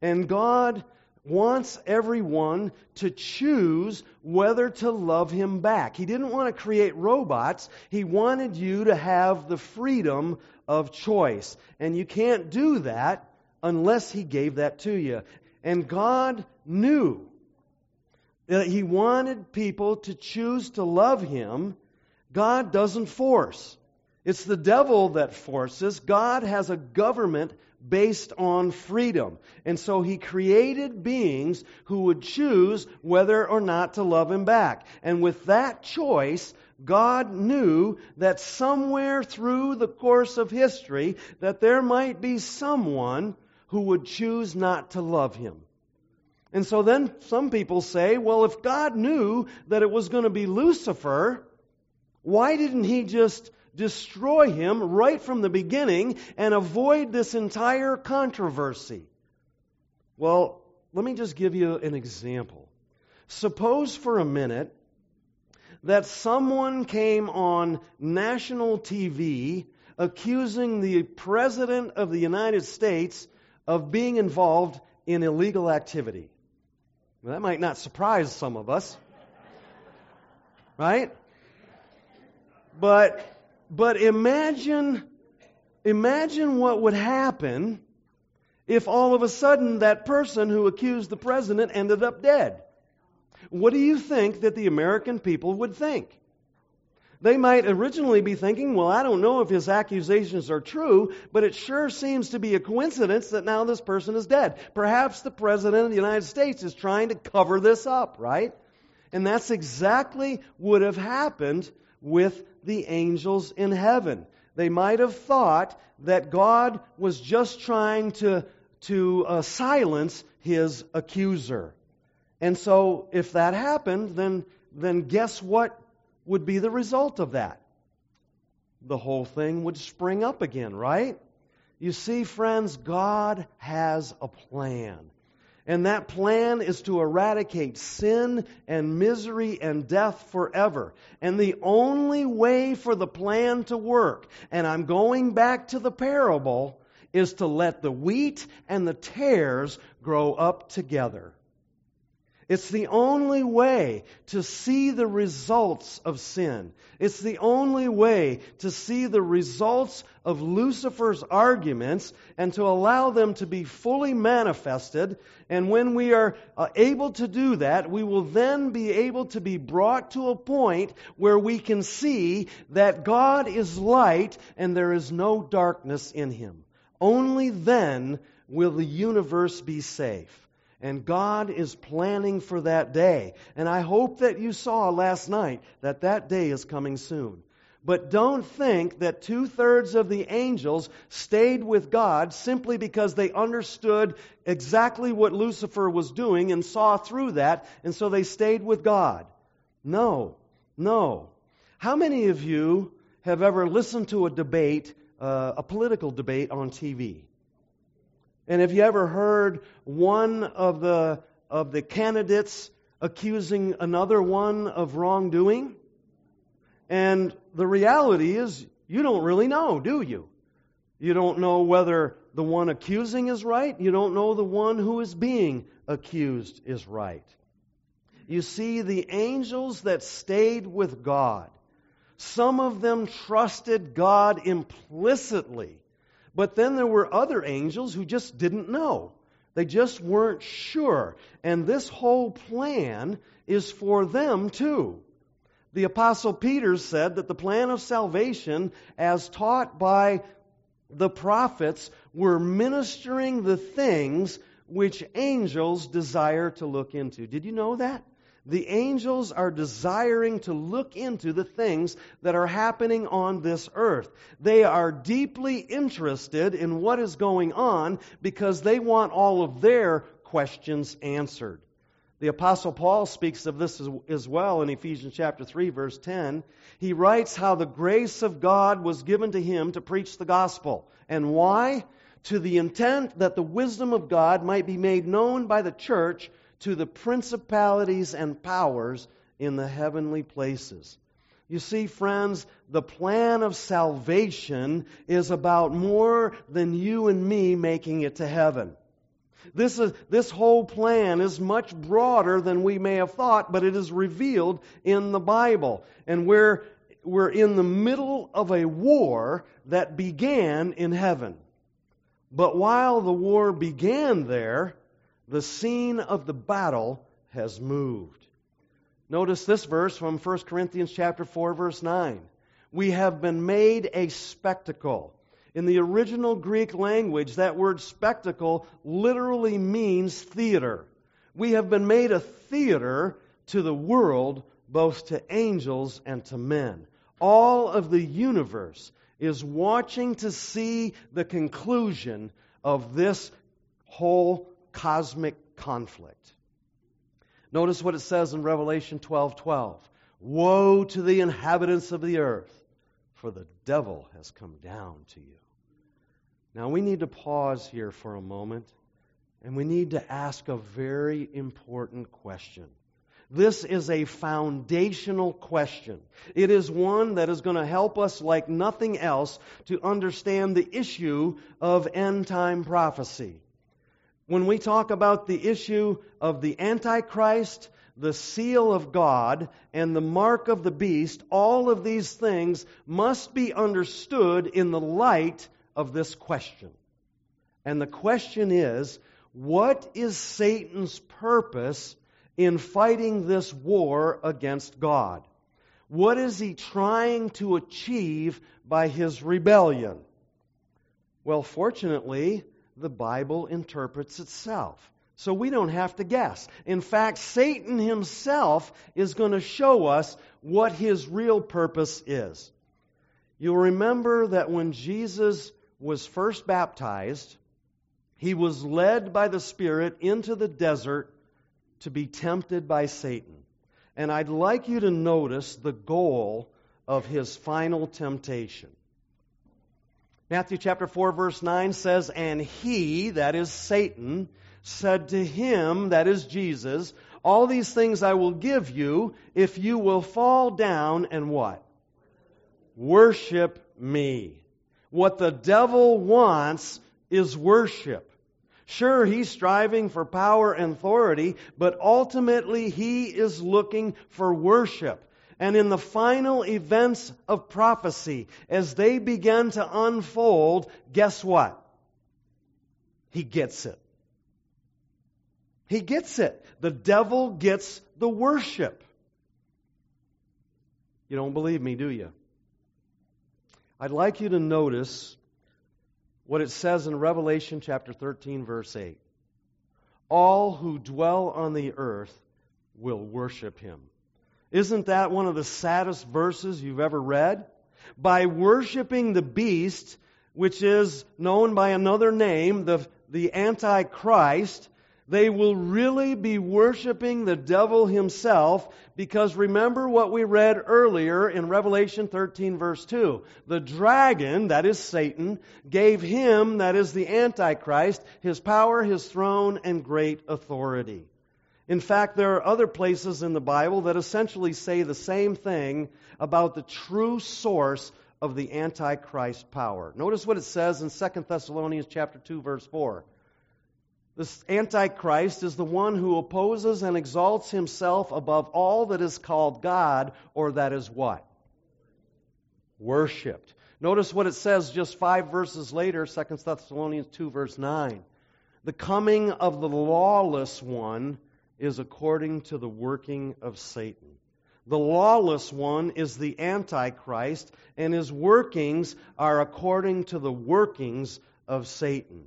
And God wants everyone to choose whether to love Him back. He didn't want to create robots. He wanted you to have the freedom of choice. And you can't do that unless He gave that to you. And God knew that He wanted people to choose to love Him. God doesn't force. It's the devil that forces. God has a government based on freedom. And so He created beings who would choose whether or not to love Him back. And with that choice, God knew that somewhere through the course of history that there might be someone who would choose not to love Him. And so then some people say, well, if God knew that it was going to be Lucifer, why didn't He just destroy him right from the beginning and avoid this entire controversy? Well, let me just give you an example. Suppose for a minute that someone came on national TV accusing the President of the United States of being involved in illegal activity. Now, that might not surprise some of us, right? But imagine what would happen if all of a sudden that person who accused the president ended up dead. What do you think that the American people would think? They might originally be thinking, well, I don't know if his accusations are true, but it sure seems to be a coincidence that now this person is dead. Perhaps the President of the United States is trying to cover this up, right? And that's exactly what would have happened with the angels in heaven. They might have thought that God was just trying to silence His accuser. And so if that happened, then guess what would be the result of that? The whole thing would spring up again, right? You see, friends, God has a plan. And that plan is to eradicate sin and misery and death forever. And the only way for the plan to work, and I'm going back to the parable, is to let the wheat and the tares grow up together. It's the only way to see the results of sin. It's the only way to see the results of Lucifer's arguments and to allow them to be fully manifested. And when we are able to do that, we will then be able to be brought to a point where we can see that God is light and there is no darkness in Him. Only then will the universe be safe. And God is planning for that day. And I hope that you saw last night that that day is coming soon. But don't think that 2/3 of the angels stayed with God simply because they understood exactly what Lucifer was doing and saw through that, and so they stayed with God. No. How many of you have ever listened to a debate, a political debate on TV? And have you ever heard one of the candidates accusing another one of wrongdoing? And the reality is, you don't really know, do you? You don't know whether the one accusing is right. You don't know the one who is being accused is right. You see, the angels that stayed with God Some of them trusted God implicitly, but then there were other angels who just didn't know. They just weren't sure. And this whole plan is for them too. The Apostle Peter said that the plan of salvation, as taught by the prophets, were ministering the things which angels desire to look into. Did you know that? The angels are desiring to look into the things that are happening on this earth. They are deeply interested in what is going on because they want all of their questions answered. The Apostle Paul speaks of this as well in Ephesians chapter 3, verse 10. He writes how the grace of God was given to him to preach the gospel. And why? To the intent that the wisdom of God might be made known by the church to the principalities and powers in the heavenly places. You see, friends, the plan of salvation is about more than you and me making it to heaven. This whole plan is much broader than we may have thought, but it is revealed in the Bible. And we're in the middle of a war that began in heaven. But while the war began there, the scene of the battle has moved. Notice this verse from 1 Corinthians chapter 4, verse 9. We have been made a spectacle. In the original Greek language, that word spectacle literally means theater. We have been made a theater to the world, both to angels and to men. All of the universe is watching to see the conclusion of this whole cosmic conflict. Notice what it says in Revelation 12:12. Woe to the inhabitants of the earth, for the devil has come down to you. Now we need to pause here for a moment, and we need to ask a very important question. This is a foundational question. It is one that is going to help us like nothing else to understand the issue of end-time prophecy. When we talk about the issue of the Antichrist, the seal of God, and the mark of the beast, all of these things must be understood in the light of this question. And the question is, what is Satan's purpose in fighting this war against God? What is he trying to achieve by his rebellion? Well, fortunately, the Bible interprets itself. So we don't have to guess. In fact, Satan himself is going to show us what his real purpose is. You'll remember that when Jesus was first baptized, he was led by the Spirit into the desert to be tempted by Satan. And I'd like you to notice the goal of his final temptation. Matthew chapter 4, verse 9 says, and he, that is Satan, said to him, that is Jesus, all these things I will give you if you will fall down and what? Worship me. What the devil wants is worship. Sure, he's striving for power and authority, but ultimately he is looking for worship. And in the final events of prophecy, as they begin to unfold, guess what? He gets it. He gets it. The devil gets the worship. You don't believe me, do you? I'd like you to notice what it says in Revelation chapter 13, verse 8. All who dwell on the earth will worship him. Isn't that one of the saddest verses you've ever read? By worshiping the beast, which is known by another name, the Antichrist, they will really be worshiping the devil himself, because remember what we read earlier in Revelation 13, verse 2. The dragon, that is Satan, gave him, that is the Antichrist, his power, his throne, and great authority. In fact, there are other places in the Bible that essentially say the same thing about the true source of the Antichrist power. Notice what it says in 2 Thessalonians chapter 2, verse 4. This Antichrist is the one who opposes and exalts himself above all that is called God, or that is what? worshipped. Notice what it says just 5 verses later, 2 Thessalonians 2 verse 9. The coming of the lawless one is according to the working of Satan. The lawless one is the Antichrist, and his workings are according to the workings of Satan.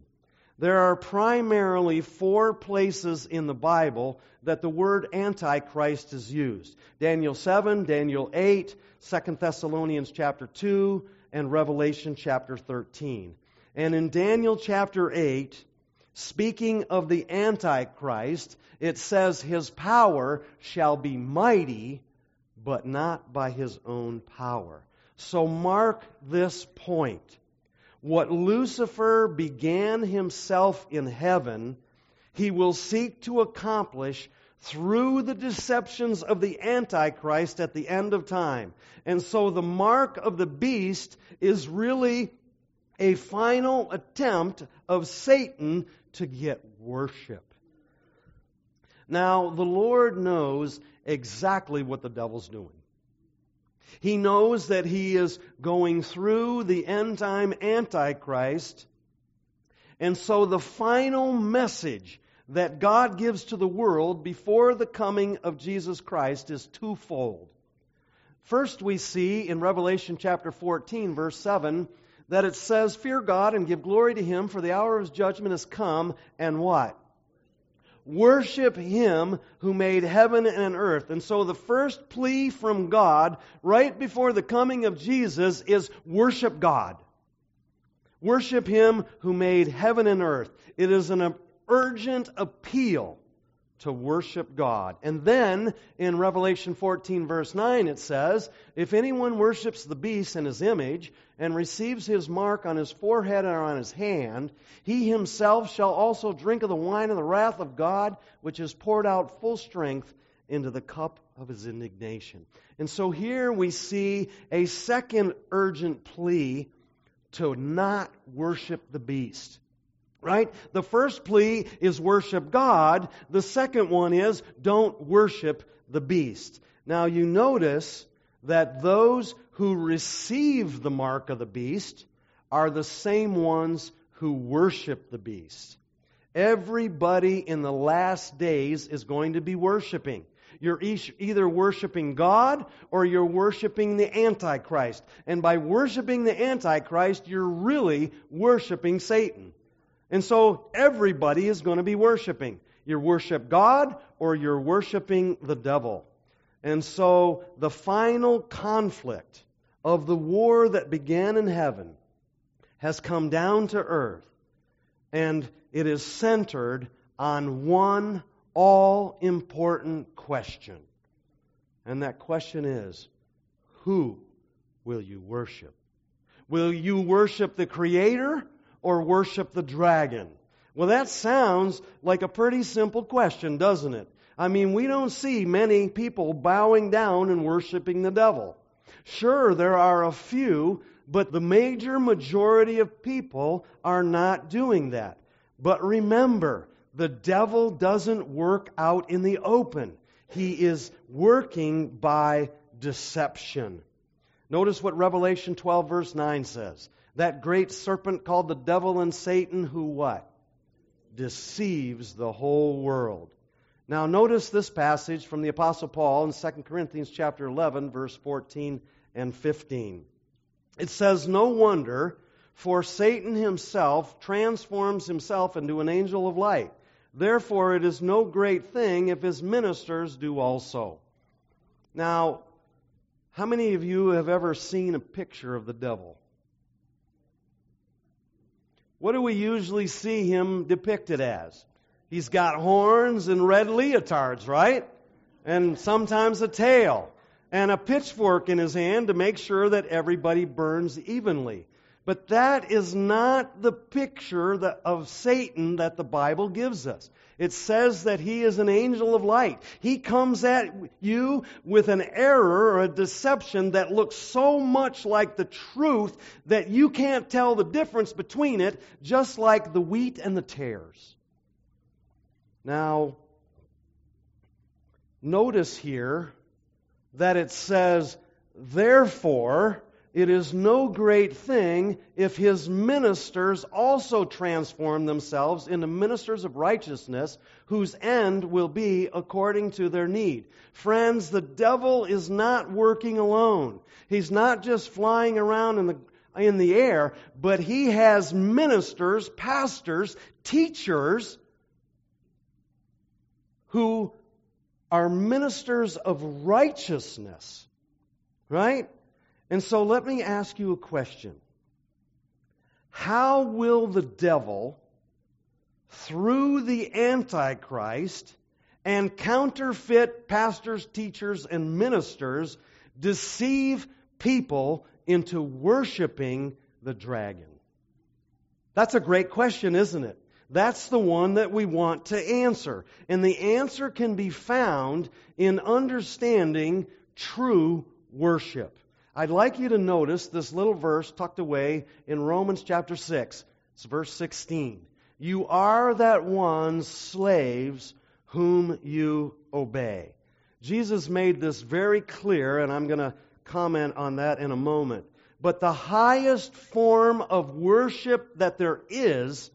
There are primarily 4 places in the Bible that the word Antichrist is used. Daniel 7, Daniel 8, 2 Thessalonians chapter 2, and Revelation chapter 13. And in Daniel chapter 8, speaking of the Antichrist, it says his power shall be mighty, but not by his own power. So mark this point. What Lucifer began himself in heaven, he will seek to accomplish through the deceptions of the Antichrist at the end of time. And so the mark of the beast is really a final attempt of Satan to get worship. Now, the Lord knows exactly what the devil's doing. He knows that he is going through the end-time Antichrist. And so the final message that God gives to the world before the coming of Jesus Christ is twofold. First, we see in Revelation chapter 14, verse 7, that it says, "Fear God and give glory to Him, for the hour of His judgment is come," and what? "Worship Him who made heaven and earth." And so the first plea from God right before the coming of Jesus is worship God. Worship Him who made heaven and earth. It is an urgent appeal to worship God. And then in Revelation 14 verse 9 it says, "If anyone worships the beast and his image and receives his mark on his forehead or on his hand, he himself shall also drink of the wine of the wrath of God, which is poured out full strength into the cup of his indignation." And so here we see a second urgent plea to not worship the beast. Right? The first plea is worship God. The second one is don't worship the beast. Now you notice that those who receive the mark of the beast are the same ones who worship the beast. Everybody in the last days is going to be worshiping. You're either worshiping God or you're worshiping the Antichrist. And by worshiping the Antichrist, you're really worshiping Satan. And so everybody is going to be worshiping. You worship God or you're worshiping the devil. And so the final conflict of the war that began in heaven has come down to earth. And it is centered on one all-important question. And that question is, who will you worship? Will you worship the Creator or worship the dragon? Well, that sounds like a pretty simple question, doesn't it? I mean, we don't see many people bowing down and worshiping the devil. Sure, there are a few, but the major majority of people are not doing that. But remember, the devil doesn't work out in the open. He is working by deception. Notice what Revelation 12 verse 9 says. That great serpent called the devil and Satan who what? Deceives the whole world. Now notice this passage from the Apostle Paul in 2 Corinthians chapter 11, verse 14 and 15. It says, "No wonder, for Satan himself transforms himself into an angel of light. Therefore it is no great thing if his ministers do also." Now, how many of you have ever seen a picture of the devil? What do we usually see him depicted as? He's got horns and red leotards, right? And sometimes a tail and a pitchfork in his hand to make sure that everybody burns evenly. But that is not the picture of Satan that the Bible gives us. It says that he is an angel of light. He comes at you with an error or a deception that looks so much like the truth that you can't tell the difference between it, just like the wheat and the tares. Now, notice here that it says, "Therefore," it is no great thing if his ministers also transform themselves into ministers of righteousness, whose end will be according to their need. Friends, the devil is not working alone. He's not just flying around in the air, but he has ministers, pastors, teachers who are ministers of righteousness, right? And so let me ask you a question. How will the devil, through the Antichrist and counterfeit pastors, teachers, and ministers, deceive people into worshiping the dragon? That's a great question, isn't it? That's the one that we want to answer. And the answer can be found in understanding true worship. I'd like you to notice this little verse tucked away in Romans chapter 6. It's verse 16. You are that one's slaves whom you obey. Jesus made this very clear, and I'm going to comment on that in a moment. But the highest form of worship that there is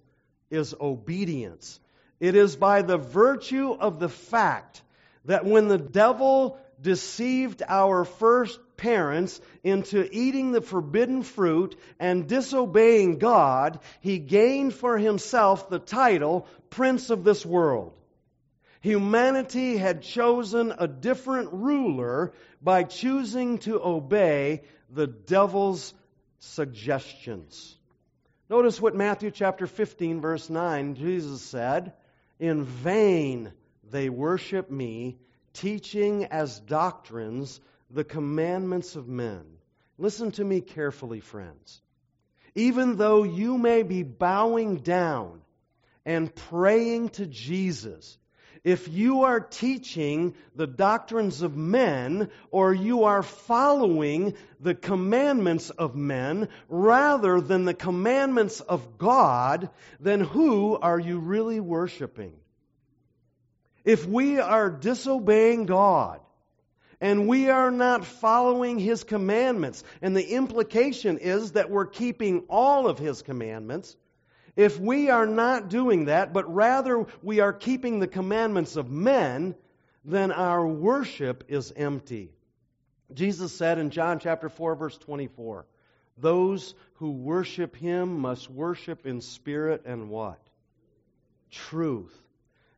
obedience. It is by the virtue of the fact that when the devil deceived our first parents into eating the forbidden fruit and disobeying God, he gained for himself the title Prince of this World. Humanity had chosen a different ruler by choosing to obey the devil's suggestions. Notice what Matthew chapter 15, verse 9, Jesus said, "In vain they worship me, teaching as doctrines the commandments of men." Listen to me carefully, friends. Even though you may be bowing down and praying to Jesus, if you are teaching the doctrines of men, or you are following the commandments of men rather than the commandments of God, then who are you really worshiping? If we are disobeying God and we are not following His commandments, and the implication is that we're keeping all of His commandments, if we are not doing that, but rather we are keeping the commandments of men, then our worship is empty. Jesus said in John chapter 4, verse 24, "Those who worship Him must worship in spirit and" what? "Truth."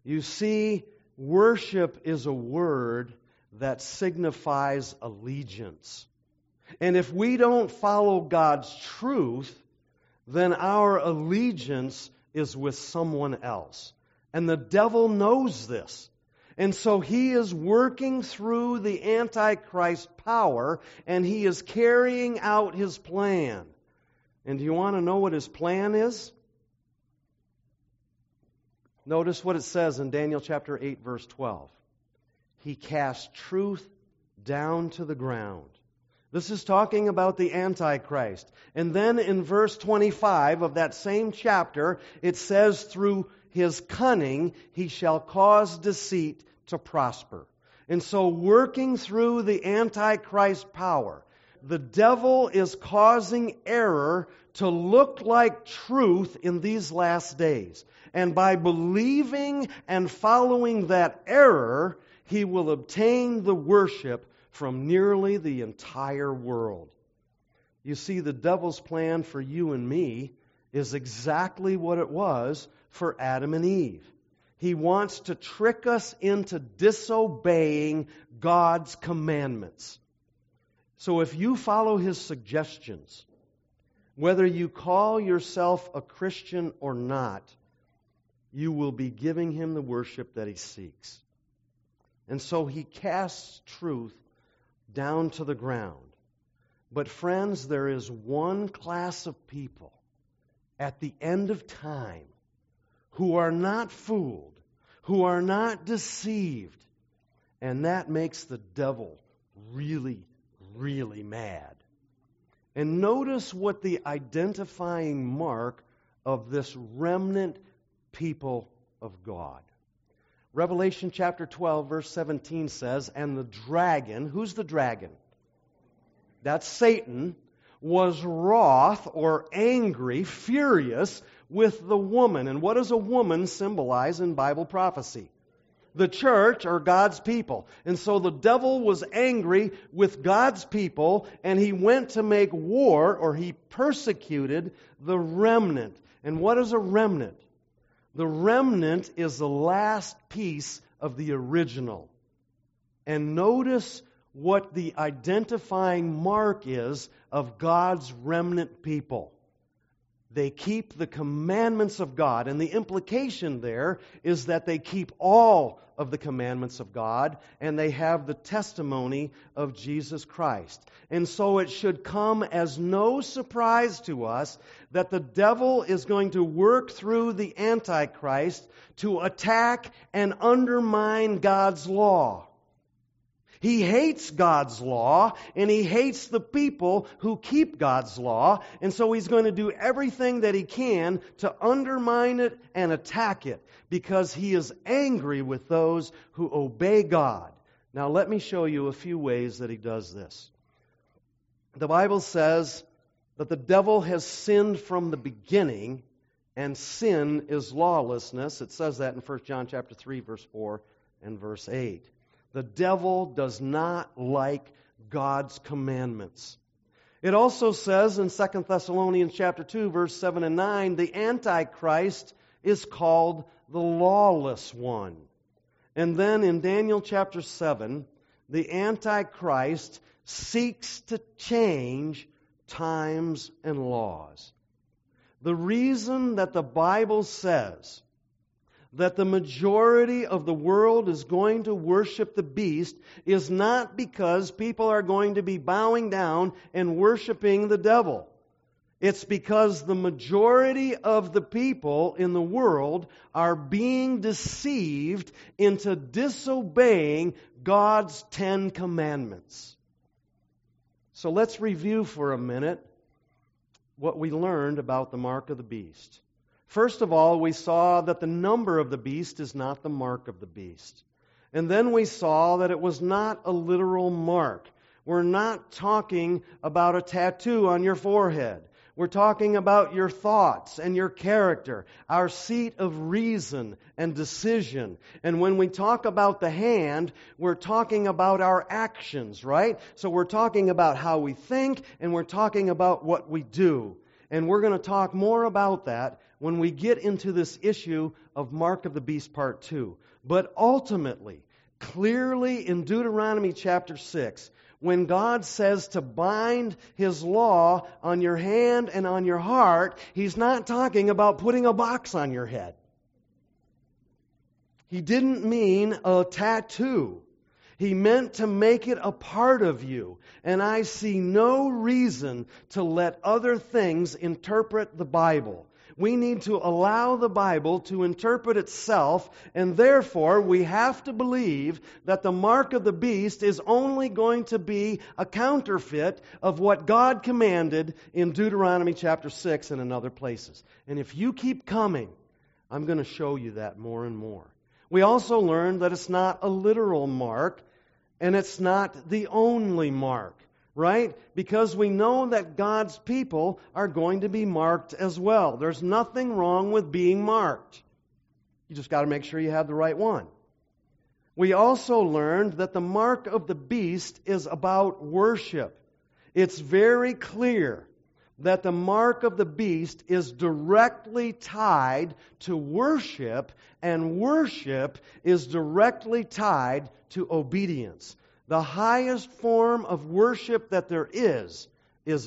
You see, worship is a word that signifies allegiance. And if we don't follow God's truth, then our allegiance is with someone else. And the devil knows this. And so he is working through the Antichrist power, and he is carrying out his plan. And do you want to know what his plan is? Notice what it says in Daniel chapter 8, verse 12. He casts truth down to the ground. This is talking about the Antichrist. And then in verse 25 of that same chapter, it says, "Through his cunning, he shall cause deceit to prosper." And so working through the Antichrist power, the devil is causing error to look like truth in these last days. And by believing and following that error, he will obtain the worship from nearly the entire world. You see, the devil's plan for you and me is exactly what it was for Adam and Eve. He wants to trick us into disobeying God's commandments. So if you follow his suggestions, whether you call yourself a Christian or not, you will be giving him the worship that he seeks. And so he casts truth down to the ground. But friends, there is one class of people at the end of time who are not fooled, who are not deceived, and that makes the devil really, really mad. And notice what the identifying mark of this remnant people of God. Revelation chapter 12, verse 17 says, "And the dragon," who's the dragon? That's Satan, was wroth or angry, furious with the woman. And what does a woman symbolize in Bible prophecy? The church are God's people. And so the devil was angry with God's people, and he went to make war, or he persecuted the remnant. And what is a remnant? The remnant is the last piece of the original. And notice what the identifying mark is of God's remnant people. They keep the commandments of God. And the implication there is that they keep all of the commandments of God, and they have the testimony of Jesus Christ. And so it should come as no surprise to us that the devil is going to work through the Antichrist to attack and undermine God's law. He hates God's law, and he hates the people who keep God's law, and so he's going to do everything that he can to undermine it and attack it, because he is angry with those who obey God. Now let me show you a few ways that he does this. The Bible says that the devil has sinned from the beginning, and sin is lawlessness. It says that in 1 John chapter 3, verse 4 and verse 8. The devil does not like God's commandments. It also says in 2 Thessalonians chapter 2, verse 7 and 9, the Antichrist is called the lawless one. And then in Daniel chapter 7, the Antichrist seeks to change times and laws. The reason that the Bible says that the majority of the world is going to worship the beast is not because people are going to be bowing down and worshiping the devil. It's because the majority of the people in the world are being deceived into disobeying God's 10 Commandments. So let's review for a minute what we learned about the mark of the beast. First of all, we saw that the number of the beast is not the mark of the beast. And then we saw that it was not a literal mark. We're not talking about a tattoo on your forehead. We're talking about your thoughts and your character, our seat of reason and decision. And when we talk about the hand, we're talking about our actions, right? So we're talking about how we think, and we're talking about what we do. And we're going to talk more about that when we get into this issue of Mark of the Beast Part 2. But ultimately, clearly in Deuteronomy chapter 6, when God says to bind His law on your hand and on your heart, He's not talking about putting a box on your head. He didn't mean a tattoo. He meant to make it a part of you. And I see no reason to let other things interpret the Bible. We need to allow the Bible to interpret itself, and therefore we have to believe that the mark of the beast is only going to be a counterfeit of what God commanded in Deuteronomy chapter 6 and in other places. And if you keep coming, I'm going to show you that more and more. We also learned that it's not a literal mark, and it's not the only mark. Right? Because we know that God's people are going to be marked as well. There's nothing wrong with being marked. You just got to make sure you have the right one. We also learned that the mark of the beast is about worship. It's very clear that the mark of the beast is directly tied to worship, and worship is directly tied to obedience. The highest form of worship that there is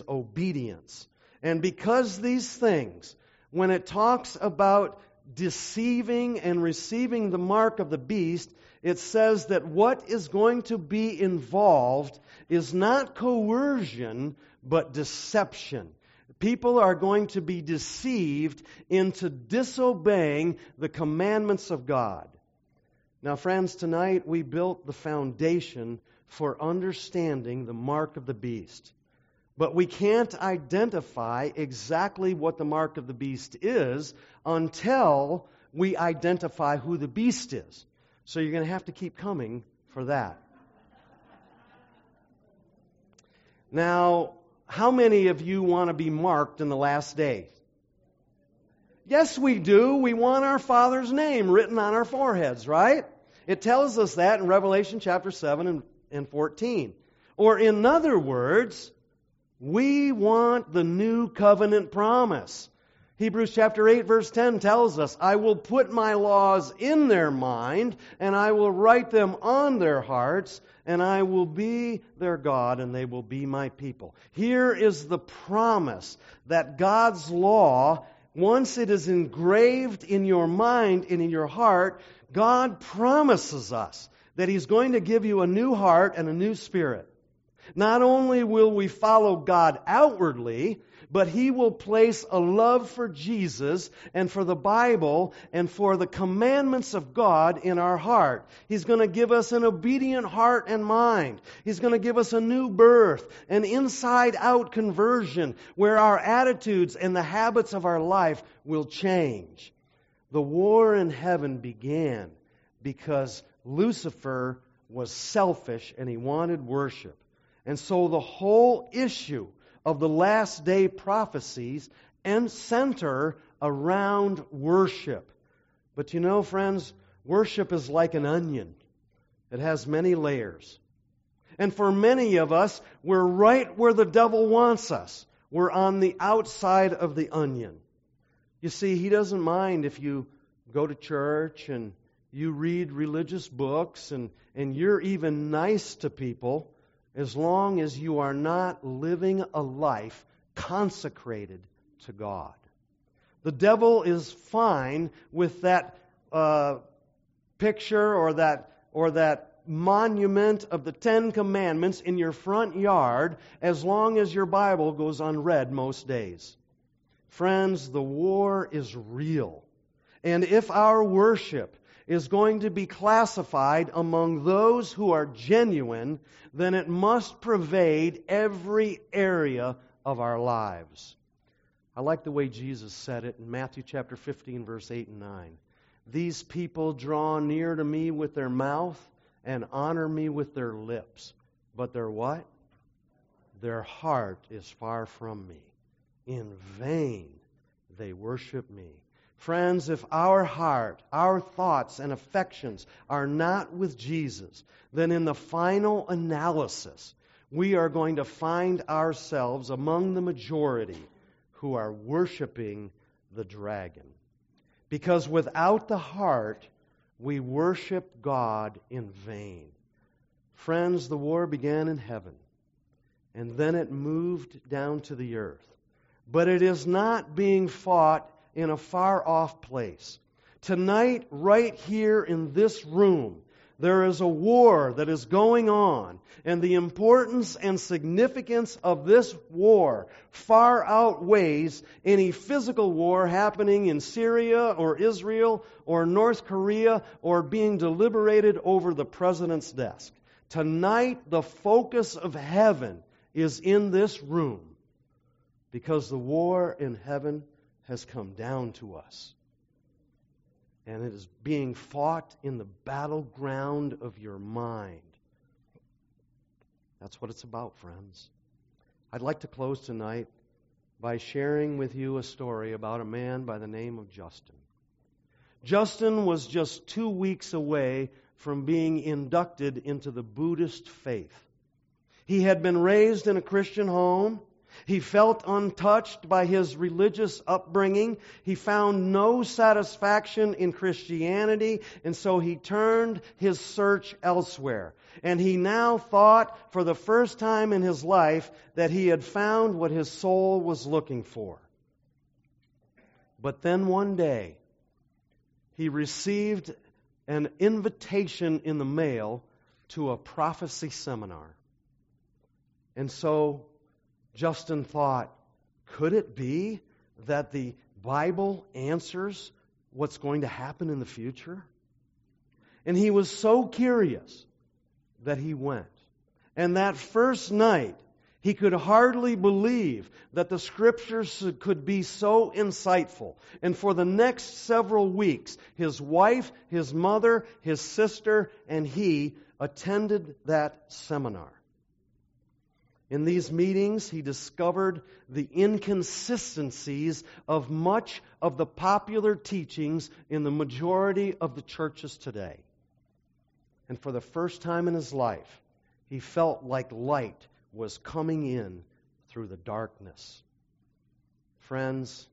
obedience. And because these things, when it talks about deceiving and receiving the mark of the beast, it says that what is going to be involved is not coercion, but deception. People are going to be deceived into disobeying the commandments of God. Now, friends, tonight we built the foundation for understanding the mark of the beast. But we can't identify exactly what the mark of the beast is until we identify who the beast is. So you're going to have to keep coming for that. Now, How many of you want to be marked in the last day? Yes, we do. We want our Father's name written on our foreheads, right? It tells us that in Revelation chapter 7 and 14. Or in other words, we want the new covenant promise. Hebrews chapter 8 verse 10 tells us, I will put my laws in their mind, and I will write them on their hearts, and I will be their God, and they will be my people. Here is the promise that God's law, once it is engraved in your mind and in your heart, God promises us that He's going to give you a new heart and a new spirit. Not only will we follow God outwardly, but He will place a love for Jesus and for the Bible and for the commandments of God in our heart. He's going to give us an obedient heart and mind. He's going to give us a new birth, an inside-out conversion where our attitudes and the habits of our life will change. The war in heaven began because Lucifer was selfish and he wanted worship. And so the whole issue of the last day prophecies and center around worship. But you know, friends, worship is like an onion. It has many layers. And for many of us, we're right where the devil wants us. We're on the outside of the onion. You see, he doesn't mind if you go to church and you read religious books and you're even nice to people, as long as you are not living a life consecrated to God. The devil is fine with that picture or that monument of the Ten Commandments in your front yard, as long as your Bible goes unread most days. Friends, the war is real. And if our worship is going to be classified among those who are genuine, then it must pervade every area of our lives. I like the way Jesus said it in Matthew chapter 15, verse 8 and 9. These people draw near to me with their mouth and honor me with their lips. But their what? Their heart is far from me. In vain they worship me. Friends, if our heart, our thoughts and affections are not with Jesus, then in the final analysis, we are going to find ourselves among the majority who are worshiping the dragon. Because without the heart, we worship God in vain. Friends, the war began in heaven, and then it moved down to the earth. But it is not being fought in a far-off place. Tonight, right here in this room, there is a war that is going on, and the importance and significance of this war far outweighs any physical war happening in Syria or Israel or North Korea or being deliberated over the president's desk. Tonight, the focus of heaven is in this room because the war in heaven has come down to us. And it is being fought in the battleground of your mind. That's what it's about, friends. I'd like to close tonight by sharing with you a story about a man by the name of Justin. Justin was just 2 weeks away from being inducted into the Buddhist faith. He had been raised in a Christian home. He felt untouched by his religious upbringing. He found no satisfaction in Christianity, and so he turned his search elsewhere. And he now thought for the first time in his life that he had found what his soul was looking for. But then one day, he received an invitation in the mail to a prophecy seminar. And so Justin thought, could it be that the Bible answers what's going to happen in the future? And he was so curious that he went. And that first night, he could hardly believe that the Scriptures could be so insightful. And for the next several weeks, his wife, his mother, his sister, and he attended that seminar. In these meetings, he discovered the inconsistencies of much of the popular teachings in the majority of the churches today. And for the first time in his life, he felt like light was coming in through the darkness. Friends,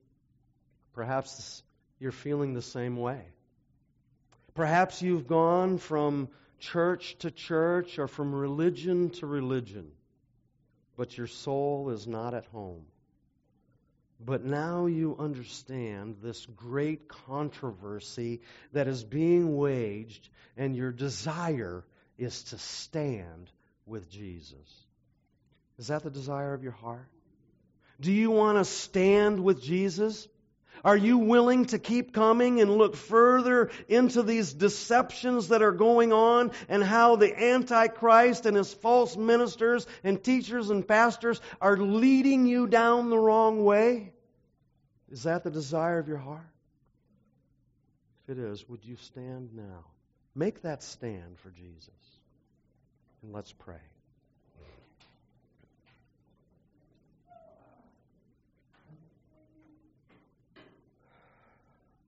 perhaps you're feeling the same way. Perhaps you've gone from church to church or from religion to religion, but your soul is not at home. But now you understand this great controversy that is being waged, and your desire is to stand with Jesus. Is that the desire of your heart? Do you want to stand with Jesus? Are you willing to keep coming and look further into these deceptions that are going on and how the Antichrist and his false ministers and teachers and pastors are leading you down the wrong way? Is that the desire of your heart? If it is, would you stand now? Make that stand for Jesus. And let's pray.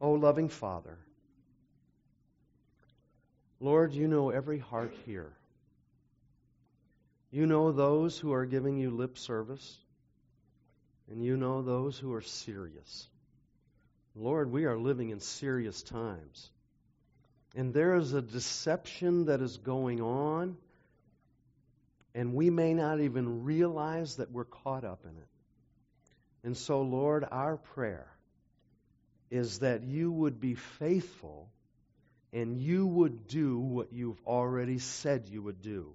O loving Father, Lord, you know every heart here. You know those who are giving you lip service, and you know those who are serious. Lord, we are living in serious times, and there is a deception that is going on, and we may not even realize that we're caught up in it. And so, Lord, our prayer is that you would be faithful and you would do what you've already said you would do.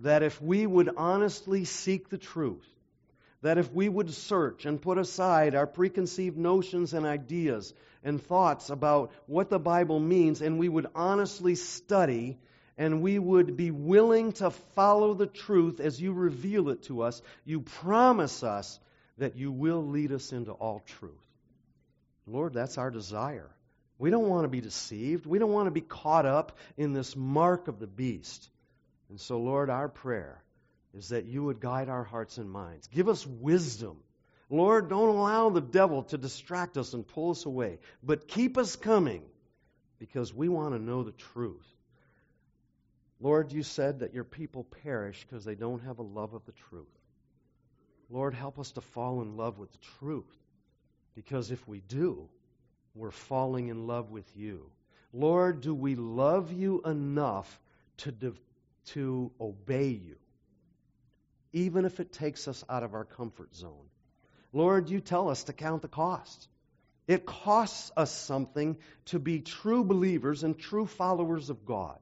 That if we would honestly seek the truth, that if we would search and put aside our preconceived notions and ideas and thoughts about what the Bible means, and we would honestly study and we would be willing to follow the truth as you reveal it to us, you promise us that you will lead us into all truth. Lord, that's our desire. We don't want to be deceived. We don't want to be caught up in this mark of the beast. And so, Lord, our prayer is that you would guide our hearts and minds. Give us wisdom. Lord, don't allow the devil to distract us and pull us away, but keep us coming because we want to know the truth. Lord, you said that your people perish because they don't have a love of the truth. Lord, help us to fall in love with the truth. Because if we do, we're falling in love with you. Lord, do we love you enough to obey you, even if it takes us out of our comfort zone? Lord, you tell us to count the cost. It costs us something to be true believers and true followers of God.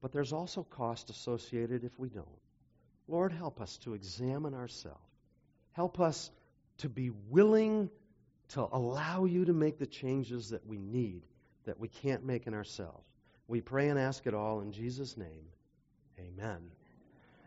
But there's also cost associated if we don't. Lord, help us to examine ourselves. Help us to be willing to allow you to make the changes that we need, that we can't make in ourselves. We pray and ask it all in Jesus' name. Amen.